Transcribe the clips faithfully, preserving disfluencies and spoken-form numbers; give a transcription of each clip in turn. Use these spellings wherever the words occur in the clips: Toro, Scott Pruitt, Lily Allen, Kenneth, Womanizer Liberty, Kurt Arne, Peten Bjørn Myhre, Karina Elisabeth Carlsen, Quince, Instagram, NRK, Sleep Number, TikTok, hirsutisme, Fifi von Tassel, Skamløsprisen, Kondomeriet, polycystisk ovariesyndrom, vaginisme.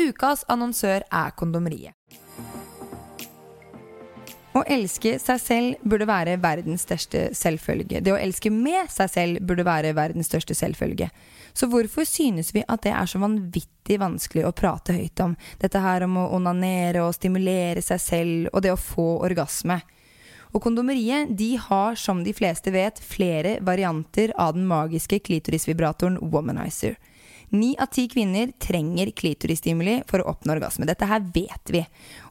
Ukas annonsør er Kondomeriet. Å elske seg selv burde være verdens største selvfølge. Det å elske med seg selv burde være verdens største selvfølge. Så hvorfor synes vi at det er så vanvittig vanskelig å prate høyt om? Dette her om å onanere og stimulere seg selv og det å få orgasme. Og Kondomeriet, de har, som de fleste vet, flere varianter av den magiske klitorisvibratoren Womanizer. Ni av ti kvinner trenger klitorisstimuli for å oppnå orgasme. Dette her vet vi.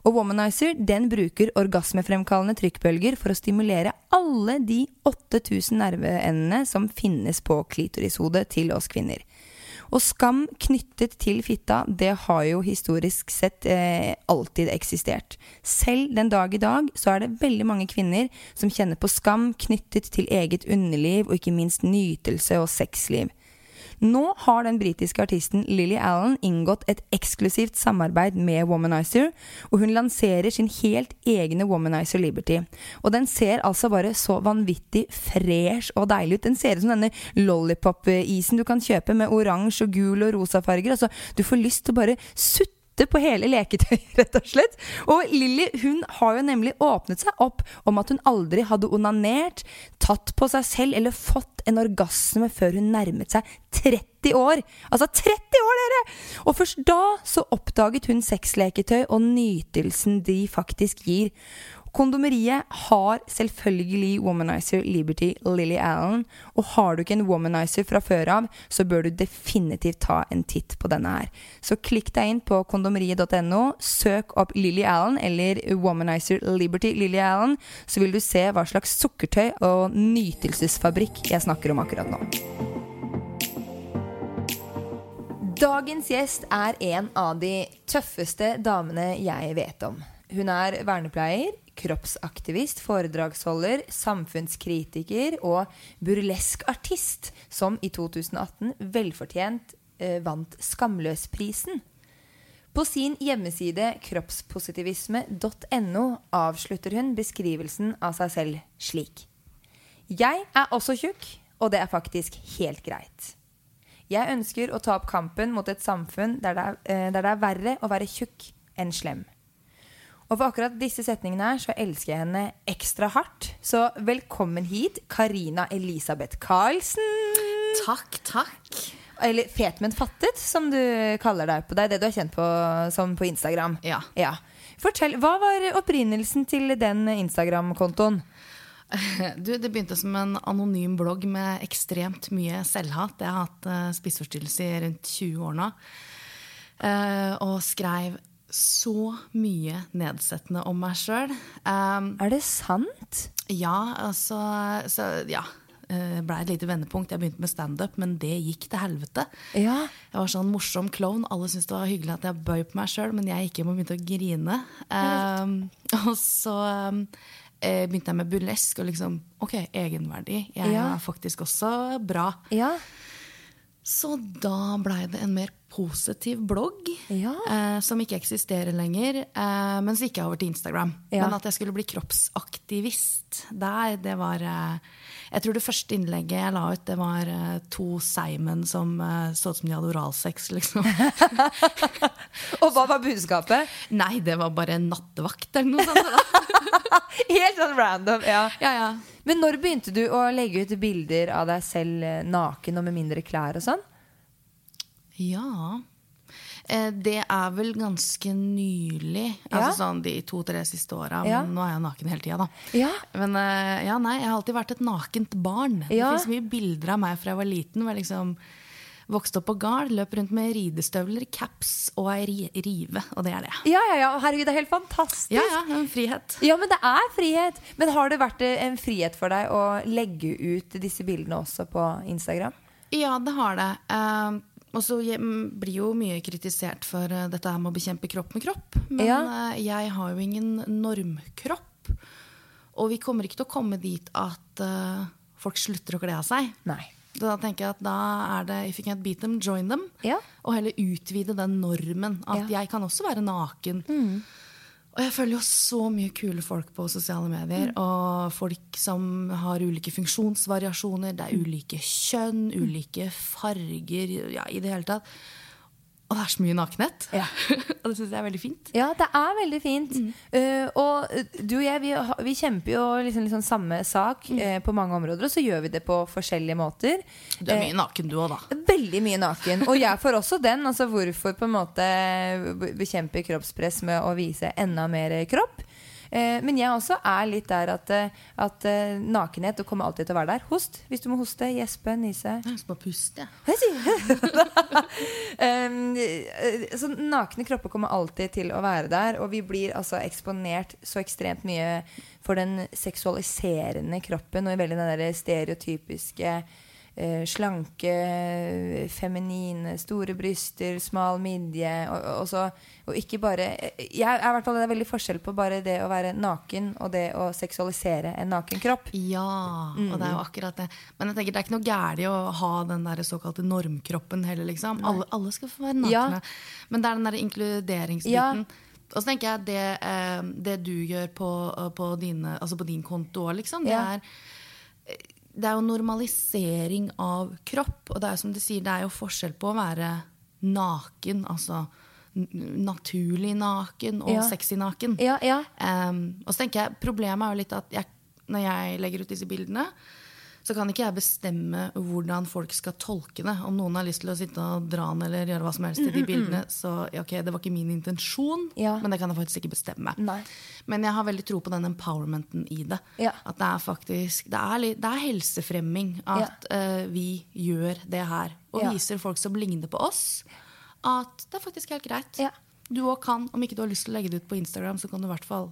Og Womanizer, den bruker orgasmefremkallende trykkbølger for å stimulere alle de åtte tusen nerveendene som finnes på klitorishodet til oss kvinner. Og skam knyttet til fitta, det har jo historisk sett eh, alltid eksistert. Selv den dag i dag så er det veldig mange kvinner som kjenner på skam knyttet til eget underliv og ikke minst nytelse og sexliv. Nå har den britiske artisten Lily Allen inngått et eksklusivt samarbeid med Womanizer, og hun lanserer sin helt egne Womanizer Liberty. Og den ser altså bare så vanvittig fresh og deilig ut. Den ser ut som denne lollipop-isen du kan kjøpe med oransje og gul og rosa farger. Altså, du får lyst til å bare sutte på hele leketøyet, rett og slett. Og Lily, hun har jo nemlig åpnet seg opp om at hun aldri hadde onanert, tatt på seg selv eller fått en orgasme før hun nærmet seg tretti år. Altså tretti år, dere! Og først da så oppdaget hun sexleketøy og nytelsen de faktisk gir. Kondomeriet har selvfølgelig Womanizer Liberty Lily Allen, og har du ikke en Womanizer fra før av, så bør du definitivt ta en titt på denne her. Så klikk deg inn på kondomeriet punktum no, søk opp Lily Allen eller Womanizer Liberty Lily Allen, så vil du se hva slags sukkertøy og nytelsesfabrikk jeg snakker om akkurat nå. Dagens gjest er en av de tøffeste damene jeg vet om. Hun er vernepleier, kroppsaktivist, foredragsholder, samfunnskritiker og burlesk artist, som i to tusen atten velfortjent eh, vant Skamløsprisen. På sin hjemmeside kroppspositivisme punktum no avslutter hun beskrivelsen av seg selv slik: «Jeg er også tjukk, og det er faktisk helt greit. Jeg ønsker å ta opp kampen mot et samfunn der det er, eh, der det er verre å være tjukk enn slem.» Og for akkurat disse setningene her, så elsker jeg henne ekstra hardt. Så velkommen hit, Karina Elisabeth Carlsen. Takk, takk. Eller fet men fattet, som du kaller deg på deg. Det du har kjent på som på Instagram. Ja. Ja. Fortell, hva var opprinnelsen til den Instagram-kontoen? Du, det begynte som en anonym blogg med ekstremt mye selvhat. Jeg har hatt spiseforstyrrelse i rundt tjue år nå. Og skrev så mye nedsettende om meg selv. Um, er det sant? Ja, altså, så, ja. Det ble et lite vendepunkt. Jeg begynte med stand-up, men det gikk til helvete. Ja. Jeg var sånn morsom klovn. Alle syntes det var hyggelig at jeg bøy på meg selv, men jeg gikk hjem og begynte å grine. Um, og så um, begynte jeg med burlesk, og liksom, ok, egenverdi. Jeg ja. Er faktisk også bra. Ja. Så da ble det en mer positiv blogg, ja. eh, som ikke eksisterer lenger, eh, men så gikk jeg over til Instagram. Ja. Men at jeg skulle bli kroppsaktivist der, det var... Eh, jeg tror det første innlegget jeg la ut, det var eh, to seimen som eh, så ut som de hadde oralsex, liksom. Og hva var budskapet? Nei, det var bare en nattevakt eller noe sånt. Helt sånn random, ja. Ja, ja. Men når begynte du å legge ut bilder av deg selv naken og med mindre klær og sånn? Ja. Eh, det er vel ganske nylig, ja. Altså sånn de to-tre siste årene, men ja. Nå er jeg naken hele tiden da. Ja. Men eh, ja, nei, jeg har alltid vært et nakent barn. Ja. Det finnes mye bilder av meg fra jeg var liten, hvor jeg liksom vokste opp på gard, løp rundt med ridestøvler, caps og en rive, og det er det. Ja, ja, ja, herregud, det er helt fantastisk. Ja, ja, en frihet. Ja, men det er frihet. Men har det vært en frihet for deg å legge ut disse bildene også på Instagram? Ja, det har det. Um, Og så blir jo mye kritisert for dette her med å bekjempe kropp med kropp. Men ja. Jeg har jo ingen normkropp. Og vi kommer ikke til å komme dit at uh, folk slutter å glede seg. Nei. Da tenker jeg at da er det, if you can't beat them, join them. Ja. Og heller utvide den normen. At ja. Jeg kan også være naken. Mm. Og jeg følger jo så mye kule folk på sosiale medier, mm. og folk som har ulike funksjonsvariasjoner, det er ulike kjønn, ulike farger, ja, i det hele tatt. Og det er så mye nakenhet. Ja. Og det synes jeg er veldig fint. Ja, det er veldig fint. Mm. Uh, og du og jeg, vi, vi kjemper jo liksom, liksom samme sak mm. uh, på mange områder, og så gjør vi det på forskjellige måter. Du er mye uh, naken du også, da. Veldig mye naken. Og jeg får også den, altså hvorfor på en måte bekjempe kroppspress med å vise enda mer kropp. Uh, men jeg også er litt der at, at uh, nakenhet, du kommer alltid til å være der. Host, hvis du må hoste, gjespe, nyse. Jeg skal bare puste, ja. Um, så nakne kropper kommer alltid til å være der, og vi blir altså eksponert så ekstremt mye for den seksualiserende kroppen, og i veldig den der stereotypiske uh, slanke, feminine, store bryster, smal midje, og, og, så, og ikke bare jeg er i hvert fall det er veldig forskjell på bare det å være naken og det å seksualisere en naken kropp. Ja, og det er jo akkurat det. Men jeg tenker det er ikke noe gærlig å ha den der såkalte normkroppen heller, liksom. Alle, alle skal få være nakne. Ja. Men det er den der inkluderingsbiten. Ja. Og så tenker jeg det, eh, det du gjør på, på, dine, altså på din konto også, liksom, det ja. er... Det er jo normalisering av kropp, og det er som du sier, det er jo forskjell på å være naken, altså n- naturlig naken og ja. Sexy naken. Ja, ja. Um, og så tenker jeg, problemet er jo litt at jeg, når jeg legger ut disse bildene, så kan ikke jeg bestemme hvordan folk skal tolke det. Om noen har lyst til å sitte og dra den eller gjøre hva som helst i de bildene, så ja, ok, det var ikke min intensjon, ja. Men det kan jeg faktisk ikke bestemme. Nei. Men jeg har veldig tro på den empowermenten i det. Ja. At det er faktisk, det er, det er helsefremming at ja. uh, vi gjør det her, og ja. Viser folk som ligner på oss, at det er faktisk helt greit. Ja. Du også kan, om ikke du har lyst til å legge det ut på Instagram, så kan du i hvert fall...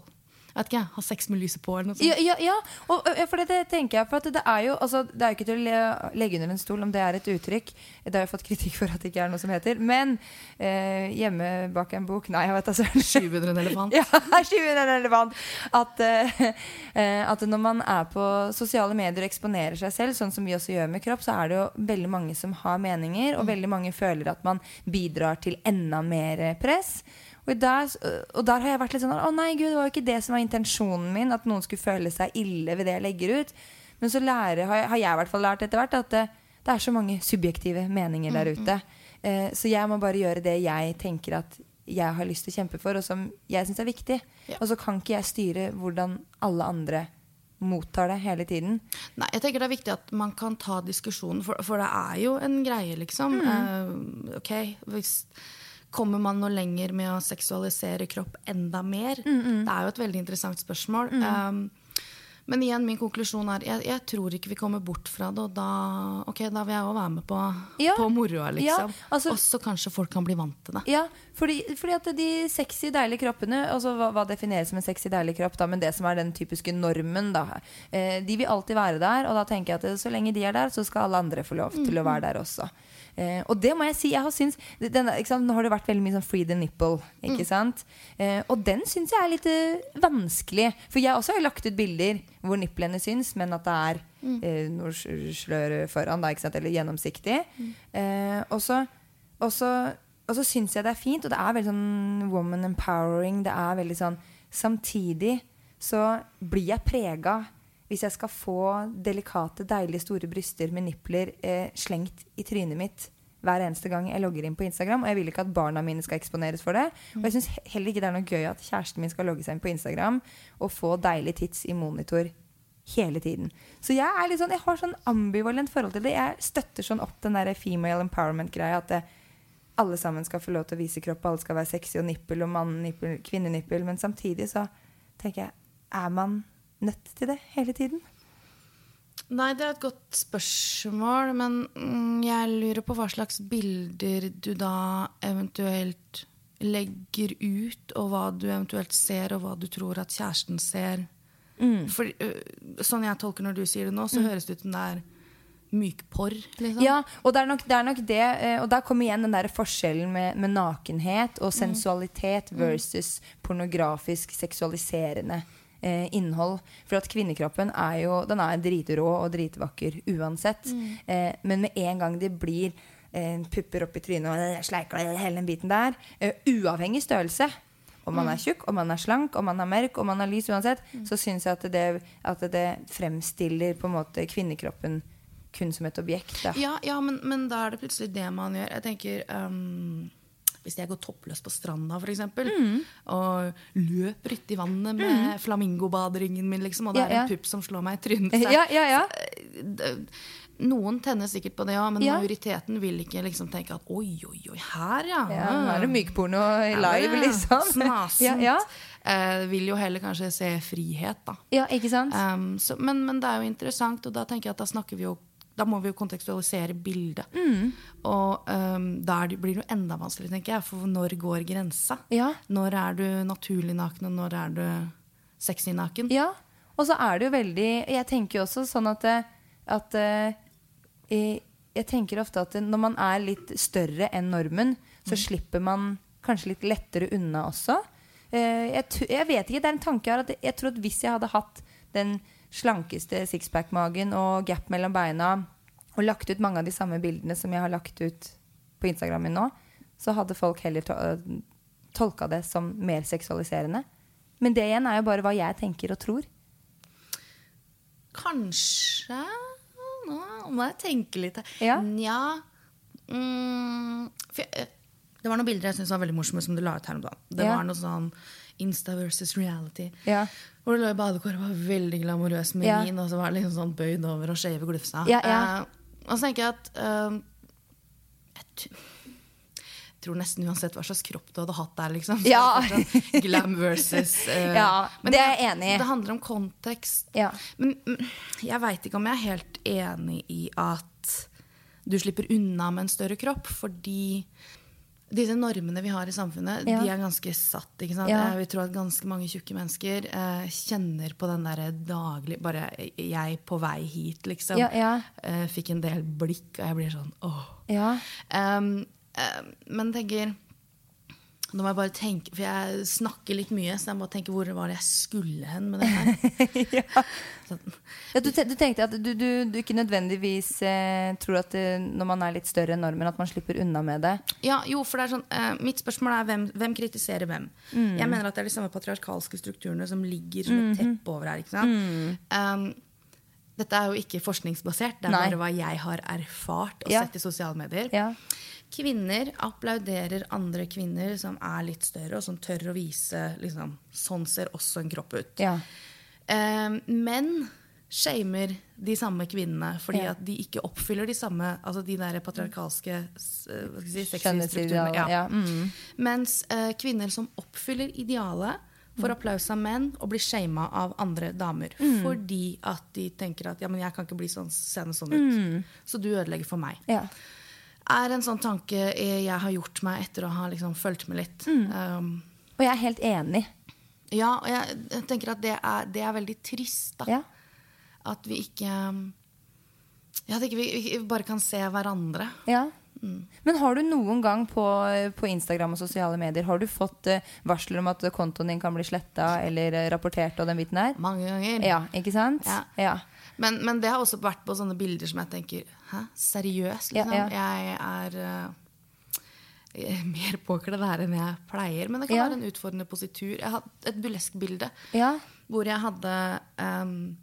At ikke jeg har sex med lyset på eller noe sånt. Ja, ja, ja. Og, og for det tenker jeg, for at det er jo altså, det er jo ikke til å legge under en stol om det er et uttrykk. Det har jeg fått kritikk for at det ikke er noe som heter. Men eh, hjemme bak en bok, nei, jeg vet altså. sju hundre en elefant. Ja, sju hundre en elefant. At, eh, at når man er på sosiale medier og eksponerer seg selv, sånn som vi også gjør med kropp, så er det jo veldig mange som har meninger, og mm. veldig mange føler at man bidrar til enda mer press. Og der, og der har jeg vært litt sånn Å nei Gud, det var jo ikke det som var intensjonen min At noen skulle føle seg ille ved det jeg legger ut Men så lærer, har, jeg, har jeg i hvert fall lært etter hvert At det, det er så mange subjektive meninger der ute eh, Så jeg må bare gjøre det jeg tenker at jeg har lyst til å kjempe for Og som jeg synes er viktig ja. Og så kan ikke jeg styre hvordan alle andre mottar det hele tiden Nei, jeg tenker det er viktig at man kan ta diskusjonen For, for det er jo en greie liksom mm. eh, Ok, hvis... Kommer man nå lenger med å seksualisere kropp enda mer? Mm, mm. Det er jo et veldig interessant spørsmål. Mm. Um, men igjen, min konklusjon er, jeg, jeg tror ikke vi kommer bort fra det, og da, okay, da vil jeg også være med på, ja. På moroa, liksom. Ja, altså, også kanskje folk kan bli vant til det. Ja, fordi, fordi at de sexy, deilige kroppene, altså hva, hva defineres som en sexy, deilig kropp, da, men det som er den typiske normen, da, eh, de vil alltid være der, og da tenker jeg at så lenge de er der, så skal alle andre få lov mm. til å være der også. Eh, og det må jeg si, jeg har syns den, sant, nå har det vært veldig mye sånn free the nipple ikke mm. sant? Eh, og den syns jeg er litt uh, vanskelig for jeg også har lagt ut bilder hvor nipplene syns men at det er mm. eh, noe slør foran da, ikke sant? Eller gjennomsiktig mm. eh, og så og så, og så syns jeg det er fint og det er veldig sånn woman empowering det er veldig sånn samtidig så blir jeg preget hvis jeg skal få delikate, deilige, store bryster med nippler eh, slengt i trynet mitt hver eneste gang jeg logger inn på Instagram, og jeg vil ikke at barna mine skal eksponeres for det, og jeg synes heller ikke det er noe gøy at kjæresten min skal logge seg inn på Instagram og få deilig tits i monitor hele tiden. Så jeg, er litt sånn, jeg har sånn ambivalent forhold til det. Jeg støtter sånn opp den der female empowerment-greia at det, alla sammen ska få lov till att visa kropp, alla ska vara sexy och nippel och man nippel, kvinnenippel, men samtidigt så tänker jag, är man nött till det hela tiden? Nej, det är ett gott spørsmål, men mm, jag lurer på vad slags bilder du då eventuellt lägger ut och vad du eventuellt ser och vad du tror att kjæresten ser. Mm. För sån jag tolkar när du säger det nu så mm. hörs det ut den där mykporr liksom. Ja, och där nog där nog det och där kommer igen den där skillnaden med med nakenhet och sensualitet mm. versus pornografisk sexualiserande eh, innehåll för att kvinnekroppen är ju den är dritrå och dritvacker uansett. Mm. Eh, men med en gång det blir eh, pupper upp I trynet och jag släcker hela den biten där eh, oavhängig størrelse. Om man er tjukk, om man er slank, om man er mørk, om man er lys uansett, mm. så synes jeg at det, at det fremstiller på en måte kvinnekroppen kun som et objekt. Da. Ja, ja men, men da er det plutselig det man gjør. Jeg tenker, um, hvis jeg går toppløs på stranda for eksempel, mm. og løper rytt I vannet med mm. flamingobaderingen min, liksom, og det ja, ja. Er en pupp som slår meg I trynet. Ja, ja, ja. Så, Noen tenner sikkert på det, ja, men ja. Majoriteten vil ikke liksom tenke at oj, oj, oj, her ja. Ja, nå er det mykporno live, ja, liksom. Snasent. Ja, ja. Eh, vil jo heller kanskje se frihet, da. Ja, ikke sant? Um, så, men, men det er jo interessant, og da tenker jeg at da snakker vi jo, da må vi jo kontekstualisere bildet. Mm. Og um, der blir det jo enda vanskeligere, tenker jeg, for når går grensa? Ja. Når er du naturlig naken, og når er du sexy naken? Ja, og så er det jo veldig, jeg tenker jo også sånn at at uh, jeg, jeg tenker ofte at når man er litt større enn normen, så mm. slipper man kanskje litt lettere unna også. Uh, jeg, jeg vet ikke, det er en tanke her at jeg tror at hvis jeg hadde hatt den slankeste sixpack-magen og gap mellom beina, og lagt ut mange av de samme bildene som jeg har lagt ut på Instagram min nå, så hadde folk heller to- tolket det som mer seksualiserende. Men det igjen er jo bare hva jeg tenker og tror. Kanskje... Nå må jeg tenke litt ja. Nja mm, jeg, det var noen bilder jeg synes var veldig morsomme som du la ut her om dagen. Det ja. Var noe sånn Insta versus reality ja. Hvor du lå I badekåret var veldig glamorøs med ja. Min, og så var det liksom sånn bøyd over og skjeve glufsa ja, ja. Eh, Og så tenker jeg at eh, jeg, t- jeg tror nesten uansett hva slags kropp du hadde hatt der liksom. Ja. Glam versus eh, ja, men det er jeg enig i. Det handler om kontekst ja. Men jeg vet ikke om jeg er helt enig I at du slipper unna med en større kropp, fordi disse normene vi har I samfunnet, ja. De er ganske satt, ikke sant? Ja. Vi tror at ganske mange tjukke mennesker eh, kjenner på den der daglig, bare jeg på vei hit, liksom. Ja, ja. Eh, fikk en del blikk, og jeg blir sånn, åh. Ja. Um, um, men tenker, nå må jeg bare tenke, for jeg snakker litt mye, så jeg må tenke hvor var det jeg skulle hen med det her. ja. ja, du, te- du tenkte at du, du, du ikke nødvendigvis eh, tror at det, når man er litt større enn normen, at man slipper unna med det. Ja, jo, for det er sånn, eh, mitt spørsmål er hvem, hvem kritiserer hvem? Mm. Jeg mener at det er de samme patriarkalske strukturene som ligger som et tepp over her, ikke sant? Mm. Um, dette er jo ikke forskningsbasert, det er bare hva jeg har erfart og sett I sosiale medier. Ja. Kvinner applauderer andre kvinner som er litt større og som tør å vise liksom, sånn ser også en kropp ut. Ja. Um, men shamer de samme kvinnene fordi ja. At de ikke oppfyller de samme, altså de der patriarkalske uh, si, seksstrukturene. Ja. Ja. Mm. Mens uh, kvinner som oppfyller idealet får applaus av menn og blir shamet av andre damer mm. fordi at de tenker at ja, men jeg kan ikke bli sånn, se sånn ut, mm. så du ødelegger for meg. Ja. Er en sånn tanke jeg har gjort meg etter å ha liksom følt med litt. Mm. Um, og jeg er helt enig. Ja, og jeg tenker at det er, det er veldig trist da. Ja. At vi ikke, jeg tenker vi, vi bare kan se hverandre. Ja. Mm. Men har du någon gång på på Instagram och sociala medier har du fått eh, varsel om att konton din kan bli slettet eller rapporterat av den biten där? Många gånger. Ja, inte sant? Ja. Ja. Men men det har också varit på såna bilder som jag tänker, hä, seriöst liksom. Ja, ja. Jag är eh, mer påklädd här än jag plejer, men det kan ja. Vara en utfordrande positur. Jag hade ett burleskbilde. Ja. Hvor jag hade um,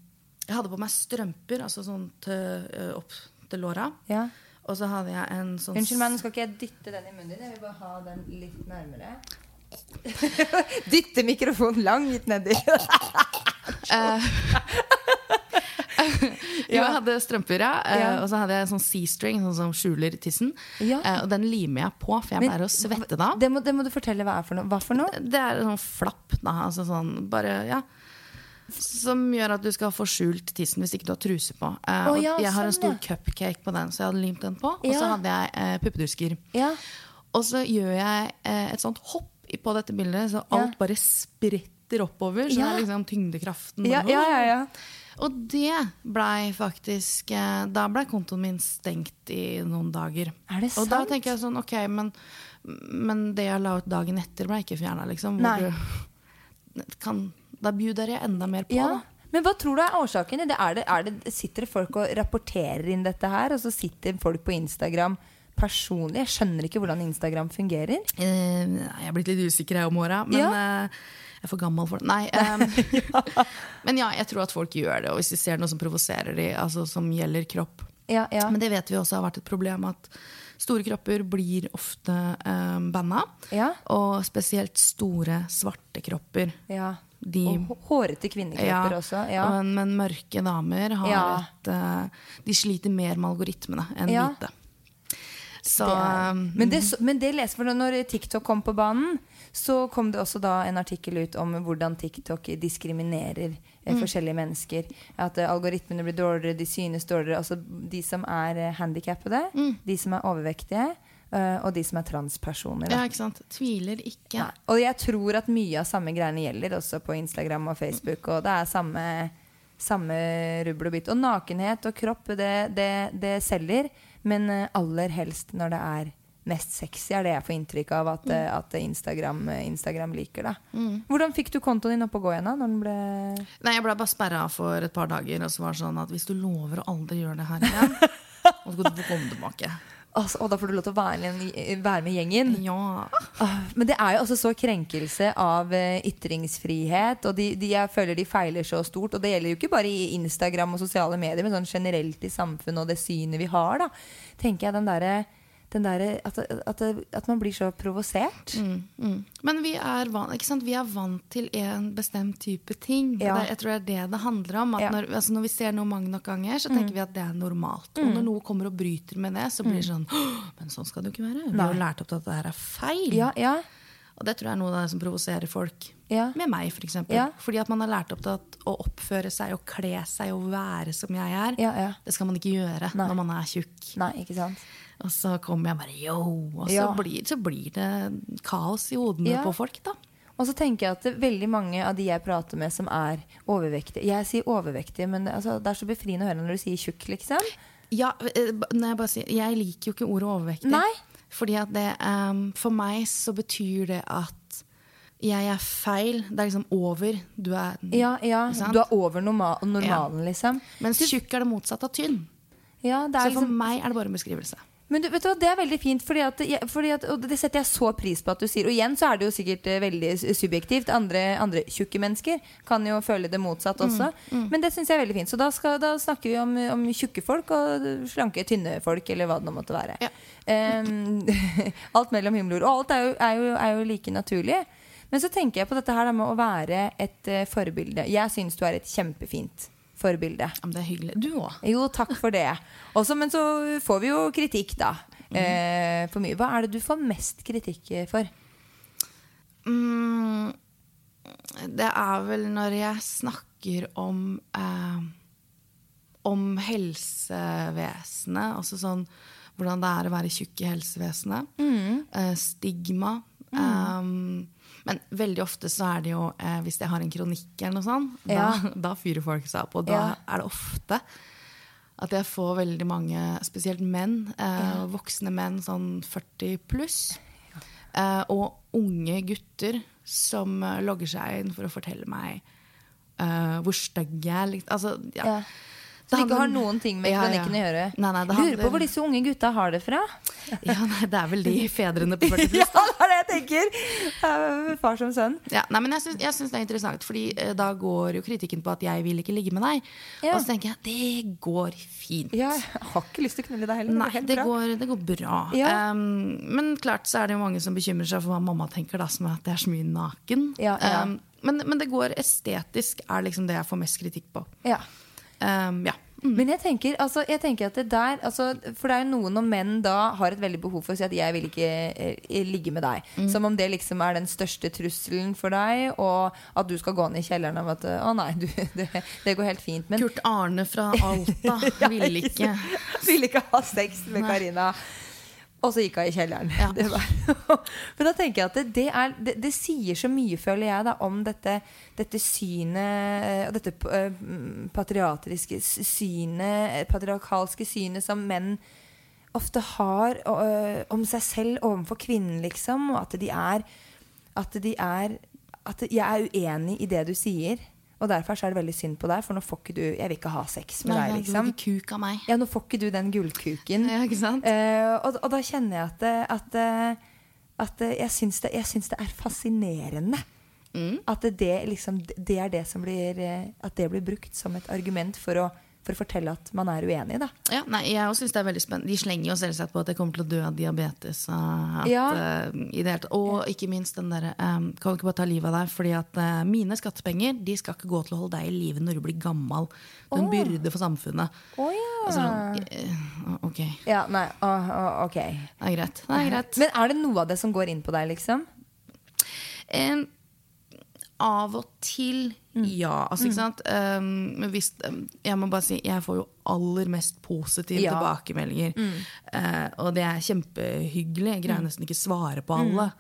jag hade på mig strömpor alltså sånt uh, upp till låra. Ja. Och så hade jag en sån Unnskyld men ska inte jag dytte den I munnen? Jag vill bara ha den lite närmare. Dytte mikrofon långt ner I. Jag hade strumpfyra ja. Och så hade jag en sån C-string sån som skjuler tissen. Ja. Och den limer jag på för jag börjar svetta då. Det må, det må du fortälla vad är er för något. Vad för något? Det är er en sån flapp då, alltså sån bara ja. Som gör att du ska få skjult tissen hvis ikke du har truse på. Eh, oh, ja, jag har en stor cupcake på den så jag hade limt den på ja. Och så hade jag eh, puppedusker. Ja. Och så gör jag eh, ett sånt hopp på detta bilden så allt ja. Bara spretter oppover så ja. Det är liksom tyngdekraften. Ja, ja, ja, ja. Och det blev faktiskt eh, där blev kontot min stängt I någon dagar. Er och då tänker jag sån ok men men det jag la ut dagen efter blev inte fjärna liksom hvor du kan da bjuder jeg enda mer på. Ja. Men vad tror du er årsaken? Det er det, er det sitter folk og rapporterer inn dette her, og så sitter folk på Instagram personlig. Jeg skjønner ikke hvordan Instagram fungerer. Eh, jeg er blitt litt usikker her om året, men ja. eh, jeg er for gammel for det. Nei. Eh, ja. Men ja, jeg tror at folk gjør det, og hvis de ser noe som provoserer de, altså som gjelder kropp. Ja, ja. Men det vet vi også har vært et problem at store kropper blir ofte eh, banna, ja. Og spesielt store svarte kropper. Ja. De hårete kvinnekropper ja, också ja. Men mörka damer har ja. Ett de sliter mer med algoritmerna än ja. Vita. Så det, men det men det läser för när TikTok kom på banan så kom det också då en artikel ut om hurdan TikTok diskriminerar mm. olika människor att algoritmerna blir dåligare, de syns dåligare alltså de som är handikappade, mm. de som är överviktiga Uh, og de som er transpersoner da. Ja, ikke sant? Tviler ikke ja. Og jeg tror at mye av samme greiene gjelder også på Instagram og Facebook og det er samme, samme rubbel og bit og nakenhet og kropp det, det, det selger men aller helst når det er mest sexy er det jeg får inntrykk av at, mm. at Instagram, Instagram liker da mm. Hvordan fikk du kontoen din opp og gå igjen da? Når den ble... Nei, jeg ble bare sperret for et par dager og så var det sånn at hvis du lover å aldri gjøre det her igjen og så går du på å komme tilbake Alltså och då får du låta vara vara med gängen. Ja. Men det är er ju också så kränkelse av yttringsfrihet och de de jag följer de feiler så stort och det gäller ju inte bara I Instagram och sociala medier men sån generellt I samfunnet och det synet vi har då. Tänker jag den där den där att att att man blir så provocerad. Mm, mm. Men vi är er van, ikke sant? Vi är er vant till en bestämd typ av ting. Ja. Jag tror det är er det det handlar om att ja. När alltså när vi ser någon många gånger så mm. tänker vi att det är er normalt. Mm. Och när någon kommer och bryter med det så blir det sån men sån ska det ju inte vara. Vi har lärt upp att det här är er fel. Ja, ja. Och det tror jag er någon som provocerar folk. Ja. Med mig för exempel, ja. Fordi att man har lärt upp att att uppföra sig och klä sig och vara som jag är. Er. Ja, ja. Det ska man inte göra när man är er tjock. Nej, inte sant? Och så kommer jag bara jo och så ja. Blir så blir det kaos I hodet ja. På folk då. Och så tänker jag att väldigt många av de jag pratar med som är er överviktiga. Jag säger överviktiga men alltså där er så befriande att höra när du säger tjock liksom. Ja, när jag bara säger jag liker ju inte ordet överviktig. Nej, fordi att det um, för mig så betyder det att jag är er fel, det är er liksom över, du är er, Ja, ja, sant? Du är er över normal normalen ja. Liksom. Men tjock är det motsatta tynn. Ja, det er så liksom... för mig är er det bara en beskrivelse. Men du, vet du, det er veldig fint fordi at, fordi at, og det setter jeg så pris på at du sier Og igjen så er det jo sikkert veldig subjektivt Andre, andre tjukke mennesker kan jo føle det motsatt også mm, mm. Men det synes jeg er veldig fint Så da, skal, da snakker vi om, om tjukke folk og slanke, tynne folk Eller hva det nå måtte være ja. um, Alt mellom himmel og jord Og alt er jo, er, jo, er jo like naturlig Men så tenker jeg på dette her da, med å være et uh, forbilde Jeg synes du er et kjempefint forbilde. Ja, men det er hyggelig. Du også. Jo, takk for det. Også, men så får vi jo kritikk da. Mm. Eh, for mye. Hva er det du får mest kritikk for? Mm, det er vel når jeg snakker om eh, om helsevesenet, altså sånn hvordan det er å være tjukk I helsevesenet. Mm. Eh, stigma. Mm. Um, Men väldigt ofta så är er det ju eh, hvis jag har en kronikk eller nåt sånt, ja. Då då fyrer folk seg på. Då är ja. Er det ofta att jag får väldigt många speciellt män, eh, ja. Voksne män sån fyrtio plus eh, och unga gutter som eh, logger sig in för att fortälla mig eh hur stygg jag alltså ja. Ja. Det handler... har någonting med kronikken ja, ja. Å gjøre. Nei, nei, det handler... Lurer på hvor disse unge gutta har det fra? Ja, nei, det er vel de fedrene på førti pluss. Ja, det er det jeg tenker. Far som sønn. Ja, nei, men jeg synes, jeg synes det er interessant, fordi da går jo kritikken på at jeg vil ikke ligge med deg. Ja. Og så tenker jeg, det går fint. Ja, jeg har ikke lyst til å knulle deg heller. Nei, det, det, går, det går bra. Ja. Um, men klart så er det jo mange som bekymrer seg for hva mamma tenker da, som er at det er så mye naken. Ja, ja. Um, men, men det går estetisk, er liksom det jeg får mest kritikk på. Ja. um, ja. Mm. Men jag tänker alltså jag tänker att det där alltså för det är ju någon om män då har ett väldigt behov för att säga att jag vill inte eh, ligga med dig mm. som om det liksom är den största trusseln för dig och att du ska gå ner I källaren och att å nej du det, det går helt fint men Kurt Arne från Alta vill inte vill inte ha sex med Karina. Och så gick jag I källaren. Ja. Det var. Men då tänker jag att det, det är det, det säger så mycket føler jag då om detta detta syne och detta patriarkaliska syne patriarkalska syne som män ofta har ø, om sig själv överför kvinnor liksom och att de är att de är att jag är uenig I det du säger. Och därför så är det väldigt synd på dig för nu får du jag vill inte ha sex med dig liksom. Nej, du kuka mig. Ja, nu får du den guldkuken. Ja, ikke sant? Eh och och då känner jag att att att jag syns det jag syns det är fascinerande. Mm. Att det liksom det är det som blir att det blir brukt som ett argument för att för fortälla att man är uenig då. Ja, nej, jag syns det är väldigt spännande. De slänger ju självsagt på att det kommer att dö av diabetes att ja. uh, I det helt och inte minst den där um, kan inte bara ta livet där för att uh, mina skattepengar, de ska inte gå till att hålla dig I livet när du blir gammal. Det är en byrde för samfunnet. Åh oh, ja. Alltså, uh, okej. Okay. Ja, nej, uh, uh, okej. Okay. Nej, rätt. Nej, rätt. Men är det något av det som går in på dig liksom? Um, av och till mm. ja, alltså mm. sant? Um, men visst, um, jag måste bara säga si, jag får ju aller mest positiva ja. Tillbakemeldinger. Mm. Uh, och det är jättehyggligt, grejer mm. nästan inte svara på alla.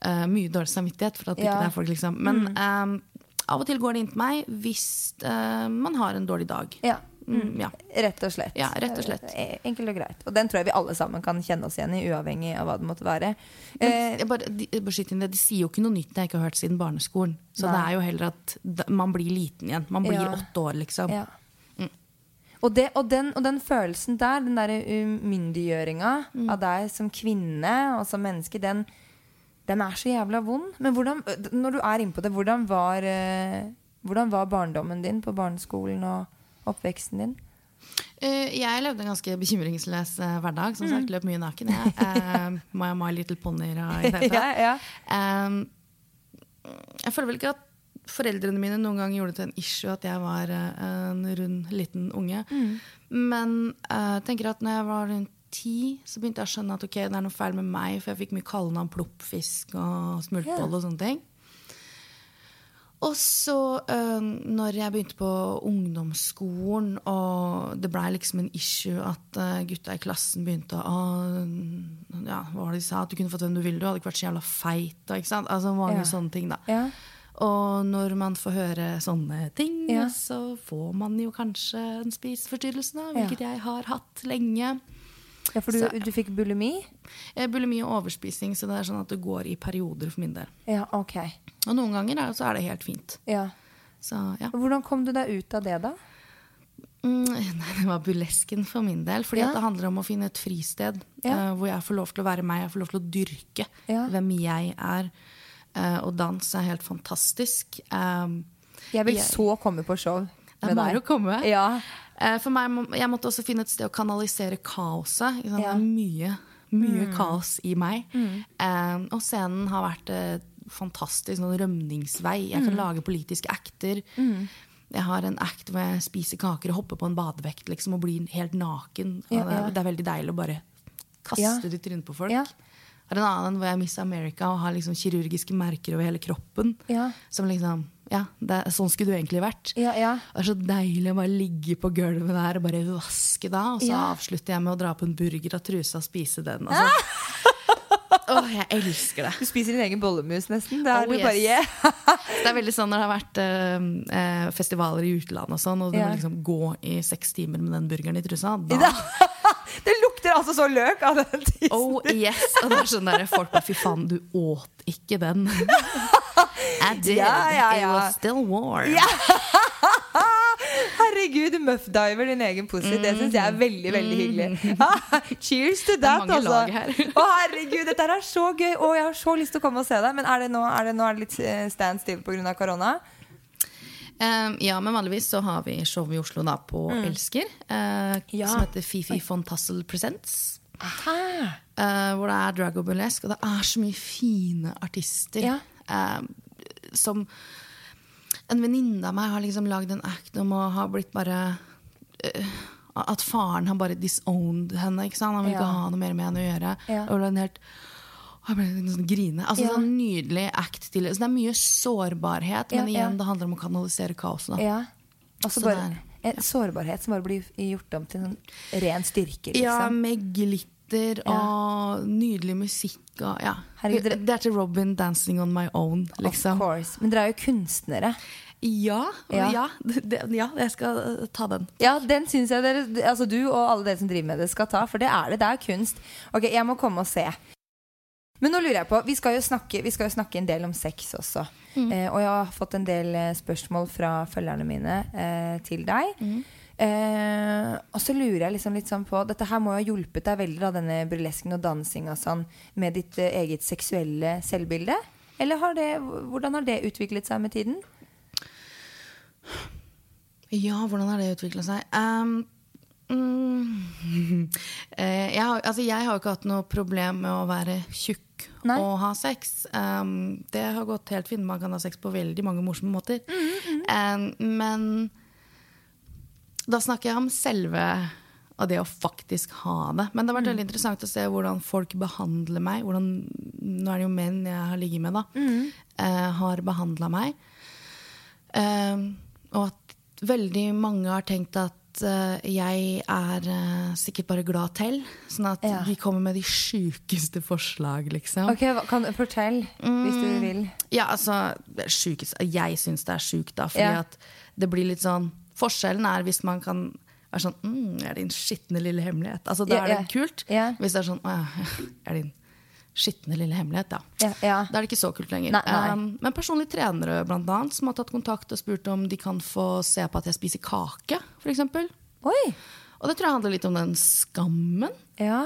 Eh uh, mycket dålig samvittighet för att det ja. Inte är folk liksom. Men mm. um, av och till går det in till mig visst uh, man har en dålig dag. Ja. Mm, ja. Rätt och slett. Ja, rätt och slett. Enkelt och grejt. Och den tror jag vi alla sammen kan känna oss igen I oavhängigt av vad det måste vara. Eh bara bara sitt in det de säger ju inte något nytt jag inte har hört sedan barneskolan. Så det är ju hellre att man blir liten igen. Man blir ja. åtta år liksom. Ja. Mm. Och det och den och den känslan där, den där umyndiggöringen mm. av dig som kvinna och som människa, den den är så jävla vond. Men hvordan, när du är in på det, hvordan var hvordan var barndomen din på barneskolan och oppveksten din? Uh, jeg levde en ganske bekymringsløs uh, hverdag, som sagt, løp mye naken. Uh, my, my little pony I det hele tatt. Ja, ja. Um, jeg føler vel ikke at foreldrene mine noen gang gjorde det til en issue at jeg var uh, en rund, liten unge. Mm. Men jeg uh, tenker at når jeg var rundt ti, så begynte jeg å skjønne at ok, det er noe feil med meg, for jeg fikk mye kallende av ploppfisk og smultboll yeah. og sånne ting. Og så uh, når jeg begynte på ungdomsskolen og det ble liksom en issue at uh, gutta I klassen begynte å uh, ja, hva var det de sa? At du kunne fått hvem du ville, du hadde ikke vært så jævla feit og, ikke sant? Altså mange ja. Sånne ting da ja. Og når man får høre sånne ting ja. Så får man jo kanskje en spiseforstyrrelse da, hvilket ja. Jeg har hatt lenge Ja, for du, så, du fikk bulimi? Bulimi og overspising, så det er sånn at det går I perioder for min del. Ja, ok. Og noen ganger da, så er det helt fint. Ja. Så, ja. Hvordan kom du deg ut av det da? Mm, nei, det var burlesken for min del, fordi ja. At det handler om å finne et fristed, ja. uh, hvor jeg får lov til å være meg, jeg får lov til å dyrke ja. Hvem jeg er, uh, og dans er helt fantastisk. Um, jeg vil jeg, så komme på show. Det må du komme. Ja. For meg, jeg måtte også finne et sted å kanalisere kaoset. Det er mye, mye mm. kaos I meg. Mm. Um, og scenen har vært et fantastisk sånn rømningsvei. Jeg kan mm. lage politiske akter. Mm. Jeg har en akt hvor jeg spiser kaker og hopper på en badevekt liksom, og blir helt naken. Ja, ja. Det er veldig deilig å bare kaste ja. Det rundt på folk. Ja. Jeg har en annen hvor jeg Miss America og har liksom kirurgiske merker over hele kroppen. Ja. Som liksom... Ja, det, sånn skulle du egentlig vært ja, ja. Det er så deilig å bare ligge på gulvet der og bare vaske da og så ja. Avslutter jeg med å dra på en burger og trusa og spise den altså. Åh, jeg elsker det Du spiser din egen bollemus nesten det er, oh, yes. bare, yeah. det er veldig sånn når det har vært uh, festivaler I utlandet og sånn og du ja. Må liksom gå I seks timer med den burgeren I trusa da Det lukter altså så løk av den tisen Oh yes, og det er sånn der folk bare, fy faen, du åt ikke den I did, ja, ja, ja. It was still warm ja. Herregud, muffdiver din egen pussy mm. Det synes jeg er veldig, veldig hyggelig ah, Cheers to that Det er mange lag her oh, herregud, dette er så gøy Åh, oh, jeg har så lyst til å komme og se deg Men er det nå, er det nå er det litt standstill på grunn av korona? Um, ja, men vanligvis så har vi show I Oslo da på mm. Elsker uh, ja. Som heter Fifi von Tassel Presents uh, Hvor det er drag og burlesk Og det er så mye fine artister ja. uh, Som en venninne av meg har liksom laget en act Om å ha blitt bare att faren han bara disowned henne, ikke sant? Han ville ja. Ikke ha noe mer med henne å gjøre. Ja. Og det var helt han ble sånn grine. Altså ja. Sånn nydelig act til. Så det er mye sårbarhet, men ja, ja. Igjen det handler om å kanalisere kaoset. Ja. Altså bare der, ja. En sårbarhet som bare blir gjort om til en ren styrke. Liksom. Ja, med glitter og nydelig musikk og, ja. Herregud, det er til Robin Dancing on my own liksom. Of course, men dere er jo kunstnere. Ja, ja. Ja, det, ja, jeg skal ta den. Ja, den synes jeg dere, altså du og alle dere som driver med det skal ta, for det er det, det er kunst. Ok, jeg må komme og se. Men nå lurer jeg på, vi skal jo snakke, vi skal jo snakke en del om sex også mm. eh, og jeg har fått en del spørsmål fra følgerne mine eh, til deg mm. Eh, og så lurer jeg liksom litt sånn på dette her må jo ha hjulpet deg veldig da, denne burlesken og dansing og sånn, med ditt eh, eget seksuelle selvbilde eller har det, hvordan har det utviklet seg med tiden? Ja, hvordan har det utviklet seg? Um, mm, eh, jeg, har, altså, jeg har jo ikke hatt noe problem med å være tjukk Nei. Og ha sex um, det har gått helt fint, man kan ha sex på veldig mange morsomme måter mm, mm. Um, men Da snakker jeg om selve og det å faktisk ha det. Men det har vært mm. veldig interessant å se hvordan folk behandler meg. Hvordan, nå er det jo menn jeg har ligget med da, mm. eh, har behandlet meg. Eh, og at veldig mange har tenkt at eh, jeg er eh, sikkert bare glad til. Sånn at ja. De kommer med de sykeste forslag, liksom. Ok, kan du fortelle mm. hvis du vil? Ja, altså, sykest, jeg synes det er sykt da, fordi ja. At det blir litt sånn, Forskjellen er hvis man kan være sånn, mm, er det en skittende lille hemmelighet? Altså, da er det kult. Yeah. Hvis det er sånn, er det en skittende lille hemmelighet? Ja. Yeah, yeah. Da er det ikke så kult lenger. Nei, nei. Um, men personlige trenere, blant annet, som har tatt kontakt og spurt om de kan få se på at jeg spiser kake, for eksempel. Oi! Og det tror jeg handler litt om den skammen. Ja.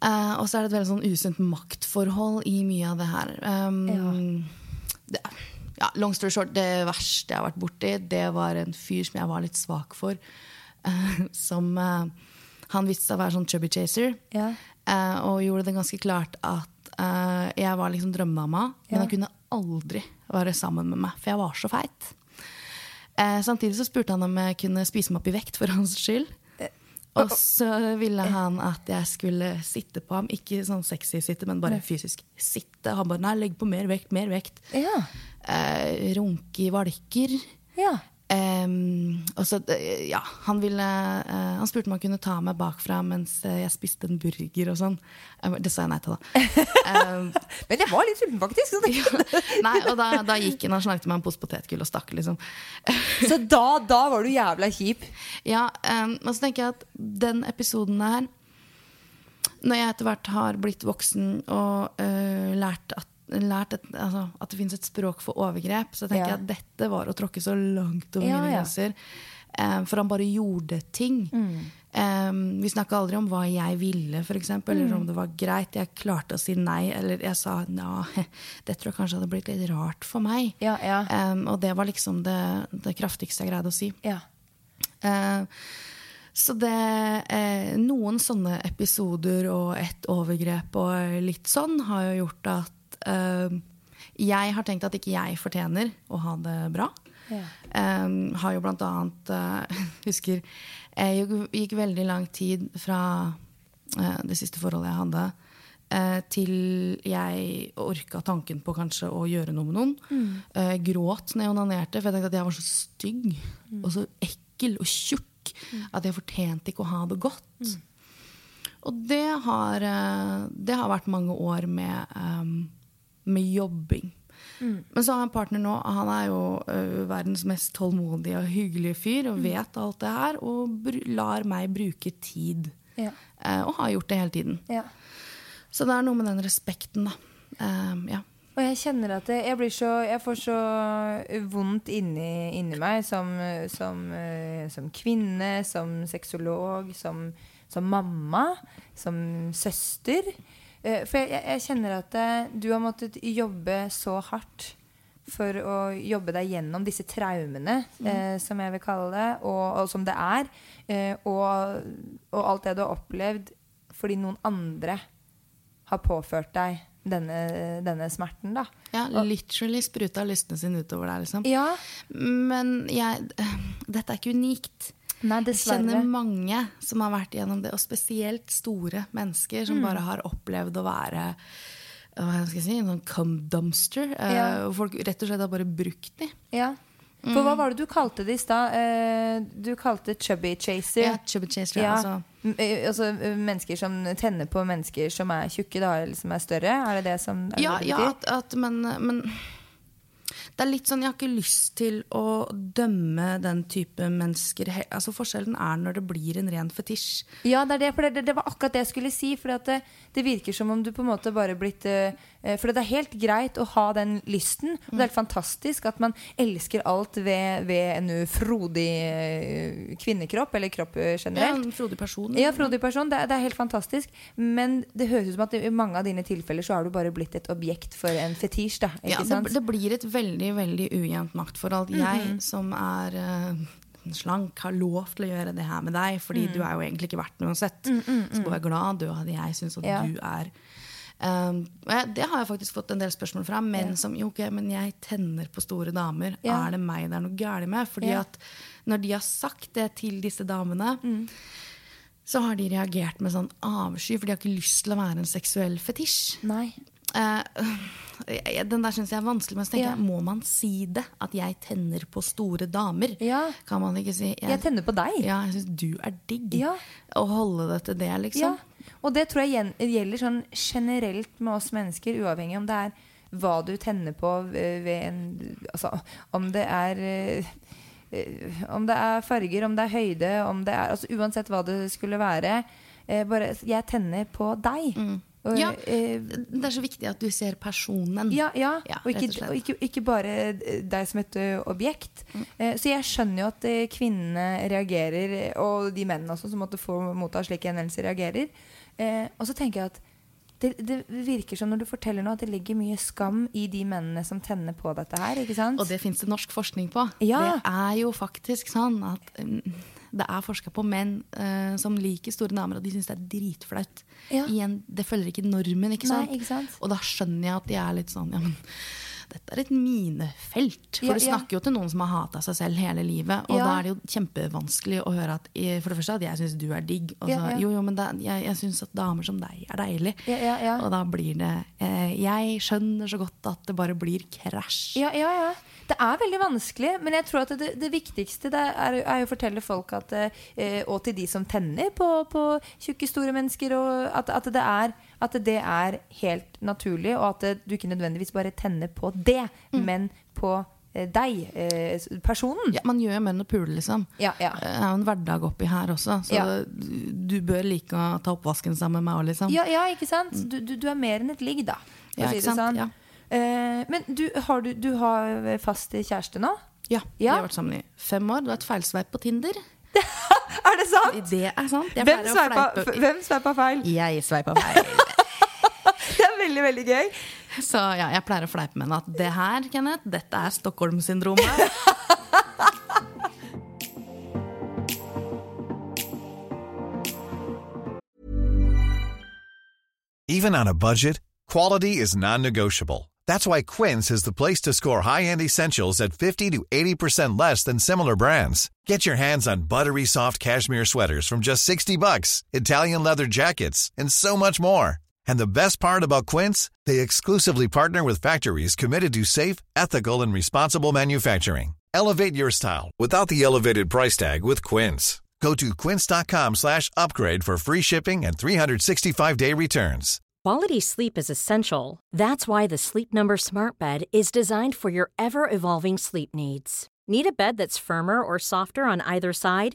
Uh, og så er det et veldig sånn usunt maktforhold i mye av det her. Um, ja. Det er... Ja, long story short, det verste jeg har vært borti, det var en fyr som jeg var litt svak for, uh, som uh, han visste å være sånn chubby chaser, yeah. uh, og gjorde det ganske klart at uh, jeg var liksom drømmedama, yeah. men han kunne aldri være sammen med meg, for jeg var så feit. Uh, samtidig så spurte han om jeg kunne spise meg opp i vekt for hans skyld, og så ville han at jeg skulle sitte på ham, ikke sånn sexy sitte, men bare fysisk sitte. Han bare, nei, legg på mer vekt, mer vekt. Ja. Eh, runke i valker. Ja. Eh, og så, ja, han ville, eh, han spurte om han kunne ta meg bakfra mens jeg spiste en burger og sånn. Det sa jeg nei til da. eh, men jeg var litt sulten faktisk. ja. Nei, og da, da gikk han og snakket med en pose potetgull og stakk liksom. Så da, da var du jævla kjip. Ja, um, og så tenker jeg at den episoden her, når jeg etter hvert har blitt voksen og uh, lært, at, lært et, altså, at det finnes et språk for overgrep, så tenker ja. Jeg at dette var å tråkke så langt over ja, mine grenser. Ja. Um, for han bare gjorde ting. Mm. Um, vi snakket aldri om hva jeg ville, for eksempel, mm. eller om det var greit. Jeg klarte å si nei, eller jeg sa, «Nå, det tror jeg kanskje hadde blitt litt rart for meg». Ja, ja. Um, og det var liksom det, det kraftigste jeg greide å si. Ja. Uh, så det eh, noen sånne episoder og et overgrep og litt sånn har jo gjort at eh, jeg har tenkt at ikke jeg fortjener å ha det bra. Ja. Eh, har jo blant annet, eh, husker, jeg gikk veldig lang tid fra eh, det siste forholdet jeg hadde eh, til jeg orket tanken på kanskje å gjøre noe med noen. Mm. Eh, gråt når jeg onanerte, for jeg tenkte at jeg var så stygg mm. og så ekkel og tjukk. At jeg fortjente ikke å ha det godt mm. og det har det har vært mange år med, um, med jobbing mm. men så har jeg en partner nå han er jo uh, verdens mest tålmodige og hyggelige fyr og mm. vet alt det her og br- lar meg bruke tid ja. uh, og har gjort det hele tiden ja. så det er noe med den respekten da um, ja Og jeg kjenner at jeg blir så jeg får så vondt inni, inni meg som, som, som kvinne, som seksolog, som, som mamma, som søster. For jeg, jeg kjenner at du har måttet jobbe så hardt for å jobbe deg gjennom disse traumene, mm. eh, som jeg vil kalle det, og, og som det er, eh, og, og alt det du har opplevd fordi noen andre har påført deg denne, denne smerten da. Ja, literally spruta lystene sin utover der liksom. Ja. Men jeg, dette er ikke unikt. Nej, dessverre. Jeg kjenner mange som har vært gjennom det, og spesielt store mennesker som mm. bare har opplevd å være, hva skal jeg si, en sånn cum-dumpster, ja. Og folk rett og slett har bare brukt det. Ja. For mm. hva var det du kalte det I sted? Du kalte det chubby chaser. Ja, chubby chaser, ja. Altså. Altså mennesker som tenner på mennesker som er tjukke da, eller som er større. Er det det som er ja, det ja, at, at, men, men det er litt sånn, jeg har ikke lyst til å dømme den type mennesker. Altså forskjellen er når det blir en ren fetisj. Ja, det er det, for det, det var akkurat det jeg skulle si, for det, det virker som om du på en måte bare blitt... For det er helt greit å ha den lysten, og det er helt fantastisk at man elsker alt ved, ved en frodig kvinnekropp, eller kropp generelt. Ja, en frodig person. Ja, frodig person, det er, det er helt fantastisk, men det høres ut som at i mange av dine tilfeller så har du bare blitt et objekt for en fetisj, da, ikke ja, sant? Ja, det blir et veldig, veldig ujevnt maktforhold. Jeg mm-hmm. som er... Uh slank har lov til å gjøre det her med deg fordi mm. du er jo egentlig ikke verdt noe uansett mm, mm, mm. så jeg er glad, du hadde jeg synes at ja. Du er um, det har jeg faktisk fått en del spørsmål fra men ja. Som, jo ok, men jeg tenner på store damer ja. Er det meg det er noe gærlig med fordi ja. At når de har sagt det til disse damene mm. så har de reagert med sånn avsky for de har ikke lyst til å være en seksuell fetisj nei Uh, den der synes jeg er vanskelig Men så tenker yeah. jeg, må man si det? At jeg tenner på store damer ja. Kan man ikke si jeg, jeg tenner på deg ja, jeg synes du er digg ja. Å holde det til det liksom ja. Og det tror jeg gjelder sånn generelt med oss mennesker uavhengig om det er hva du tenner på ved en, altså, om det er om det er farger, om det er høyde om det er, altså, uansett hva det skulle være bare, jeg tenner på deg mm. Og, ja, det er så viktig at du ser personen ja, ja, ja og, ikke, og ikke, ikke bare deg som et objekt mm. Så jeg skjønner jo at kvinnene reagerer og de mennene også som måtte få motta slike hendelser reagerer og så tenker jeg at det, det virker som når du forteller nå at det ligger mye skam I de mennene som tenner på dette her, ikke sant? Og det finnes det norsk forskning på ja. Det er jo faktisk sånn at det er forsket på menn uh, som liker store damer og de synes det er dritflaut ja. Igjen, det følger ikke normen ikke sant? Nei, ikke sant? Og da skjønner jeg at de er litt sånn ja, men dette er et minefelt for ja, du snakker ja. Jo til noen som har hatet seg selv hele livet og ja. Da er det jo kjempevanskelig å høre at for det første at jeg synes du er digg og så, ja, ja. Jo, jo, men da, jeg, jeg synes at damer som deg er deilig ja, ja, ja. Og da blir det eh, jeg skjønner så godt at det bare blir krasj ja, ja, ja Det er veldig vanskelig, men jeg tror at det, det viktigste det er, er å fortelle folk at, eh, og til de som tenner på, på tjukke store mennesker, og at, at, det er, at det er helt naturlig, og at du ikke nødvendigvis bare tenner på det, mm. men på deg, eh, personen ja, man gjør jo menn og pule liksom ja, ja. Det er jo en hverdag oppi her også så ja. Du bør like å ta oppvasken sammen med meg også, liksom. Ja, ja, ikke sant? Du, du, du er mer enn et ligg da ja, ikke sant? Ja Eh, men du har, du, du har fast kjæreste nå? Ja, vi ja. Har vært sammen I fem år Du har et feilsveip på Tinder Er det sant? Det er sant jeg Hvem sveipa fleipe... feil? Jeg sveipa feil Det er veldig, veldig gøy Så ja, jeg pleier å fleipe med at det her, Kenneth, dette er Stockholm-syndromet Even on a budget, quality is non-negotiable That's why Quince is the place to score high-end essentials at fifty to eighty percent less than similar brands. Get your hands on buttery soft cashmere sweaters from just sixty bucks, Italian leather jackets, and so much more. And the best part about Quince, they exclusively partner with factories committed to safe, ethical, and responsible manufacturing. Elevate your style without the elevated price tag with Quince. Go to quince dot com slash upgrade for free shipping and three sixty-five day returns. Quality sleep is essential. That's why the Sleep Number Smart Bed is designed for your ever-evolving sleep needs. Need a bed that's firmer or softer on either side?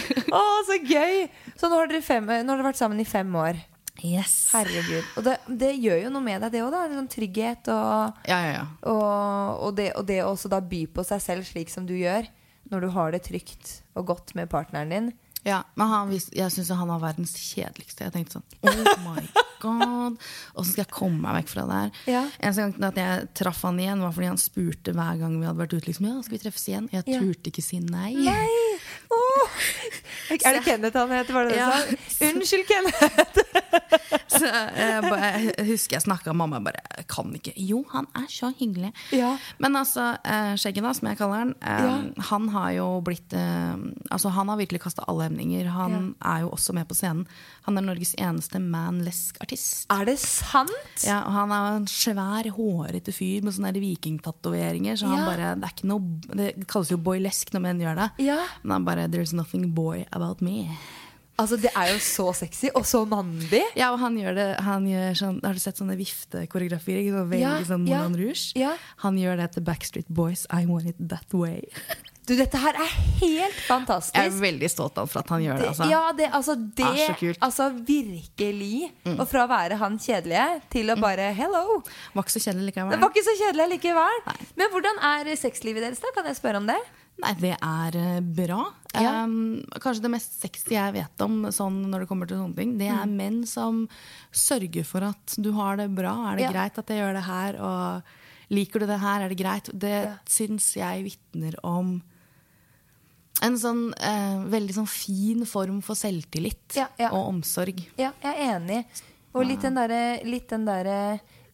Åh, oh, så gøy! Så nå har dere, fem, nå har dere vært sammen I fem år. Yes. Herregud. Och det, det gör ju nog med det det och där en trygghet och ja ja ja. Och och det och det också då by på sig själv slik som du gör när du har det tryggt och gott med partnern din. Ja, men han jag syns att han har världens kedligaste. Jag tänkte sån oh my god. Och så ska jag komma mig från där. Ja. En gång när jag träffade han igen var för att han spurte varje gång vi hade varit ut liksom ja, ska vi träffas igen? Jag turte inte säga nej. Nej. Oh. Är det Kenneth han heter var det ja. Så? Unnskyld Kenneth. Så jag husker jag snackade med mamma bara jag kan inte. Jo, han är så hygglig. Ja. Men alltså Skjeggen som jag kallar han, ja. Han har ju blivit alltså han har verkligen kastat alla ämningar. Han ja. Är ju också med på scenen. Han är Norges eneste manlesk-artist. Är det sant? Ja, och han har en svär hårete fyr med såna där vikingtatoveringar så han ja. Bara det är ikke noe, det kallas ju boylesk när man gör det. Ja. Men han bara there's nothing boy about me. Altså det er jo så sexy og så mandig. Ja, og han gjør det, han gjør sånn, har du sett sånne viftekoreografier, ikke så veldig ja, sånn Moulin ja, Rouge? Ja. Han gjør det til Backstreet Boys, I want it that way. Du, dette her er helt fantastisk. Jeg er veldig stolt av for at han gjør det, altså. Ja, det, altså det, er så kult. Altså virkelig, mm. og fra å være han kjedelige til å bare, hello. Var ikke så kjedelig likevel. Det var ikke så kjedelig likevel. Nei. Men hvordan er sexlivet deres da? Kan jeg spørre om det? Nei, det er bra. Ja. Um, kanskje det mest sexy jeg vet om sånn når det kommer til sånne ting, det er mm. menn som sørger for at du har det bra. Er det ja. Greit at jeg gjør det her? Og liker du det her? Er det greit? Det ja. Synes jeg vittner om en sånn uh, veldig sånn fin form for selvtillit ja, ja. Og omsorg. Ja, jeg er enig. Og litt den der, litt den der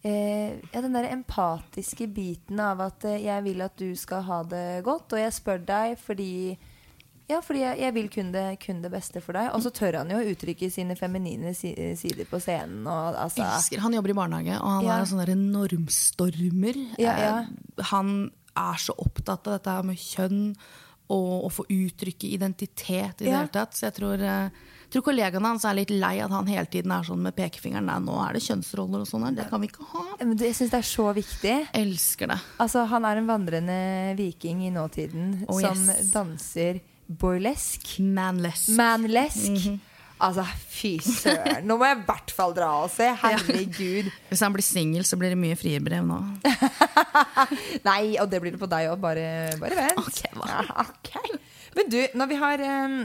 Eh, ja, den der empatiske biten av at eh, jeg vil at du skal ha det godt, og jeg spør deg fordi ja, fordi jeg, jeg vil kun det, kun det beste for deg. Og så tør han jo å uttrykke sine feminine si, sider på scenen. Og, altså. Elsker. Han jobber i barnehage, og han ja. Er en sånn der normstormer. Ja, ja. Eh, han er så opptatt av dette med kjønn, og, og få uttrykke identitet i ja. Det hele tatt. Så jeg tror... Eh, tror kollegene hans er litt lei at han hele tiden er sånn med pekefingeren, nei, nå er det kjønnsroller og sånn her, det kan vi ikke ha. Men jeg synes det er så viktig. Elsker det. Altså, han er en vandrende viking i nåtiden, oh, som yes. danser boylesk. Manlesk. Manlesk. Mm-hmm. Altså, fy sør, nå må jeg I hvert fall dra og se, herregud. Hvis han blir single, så blir det mye fribrev nå. Nei, og det blir det på deg også, bare, bare vent. Ok, bare. Ja, okay. Men du, når vi har... Um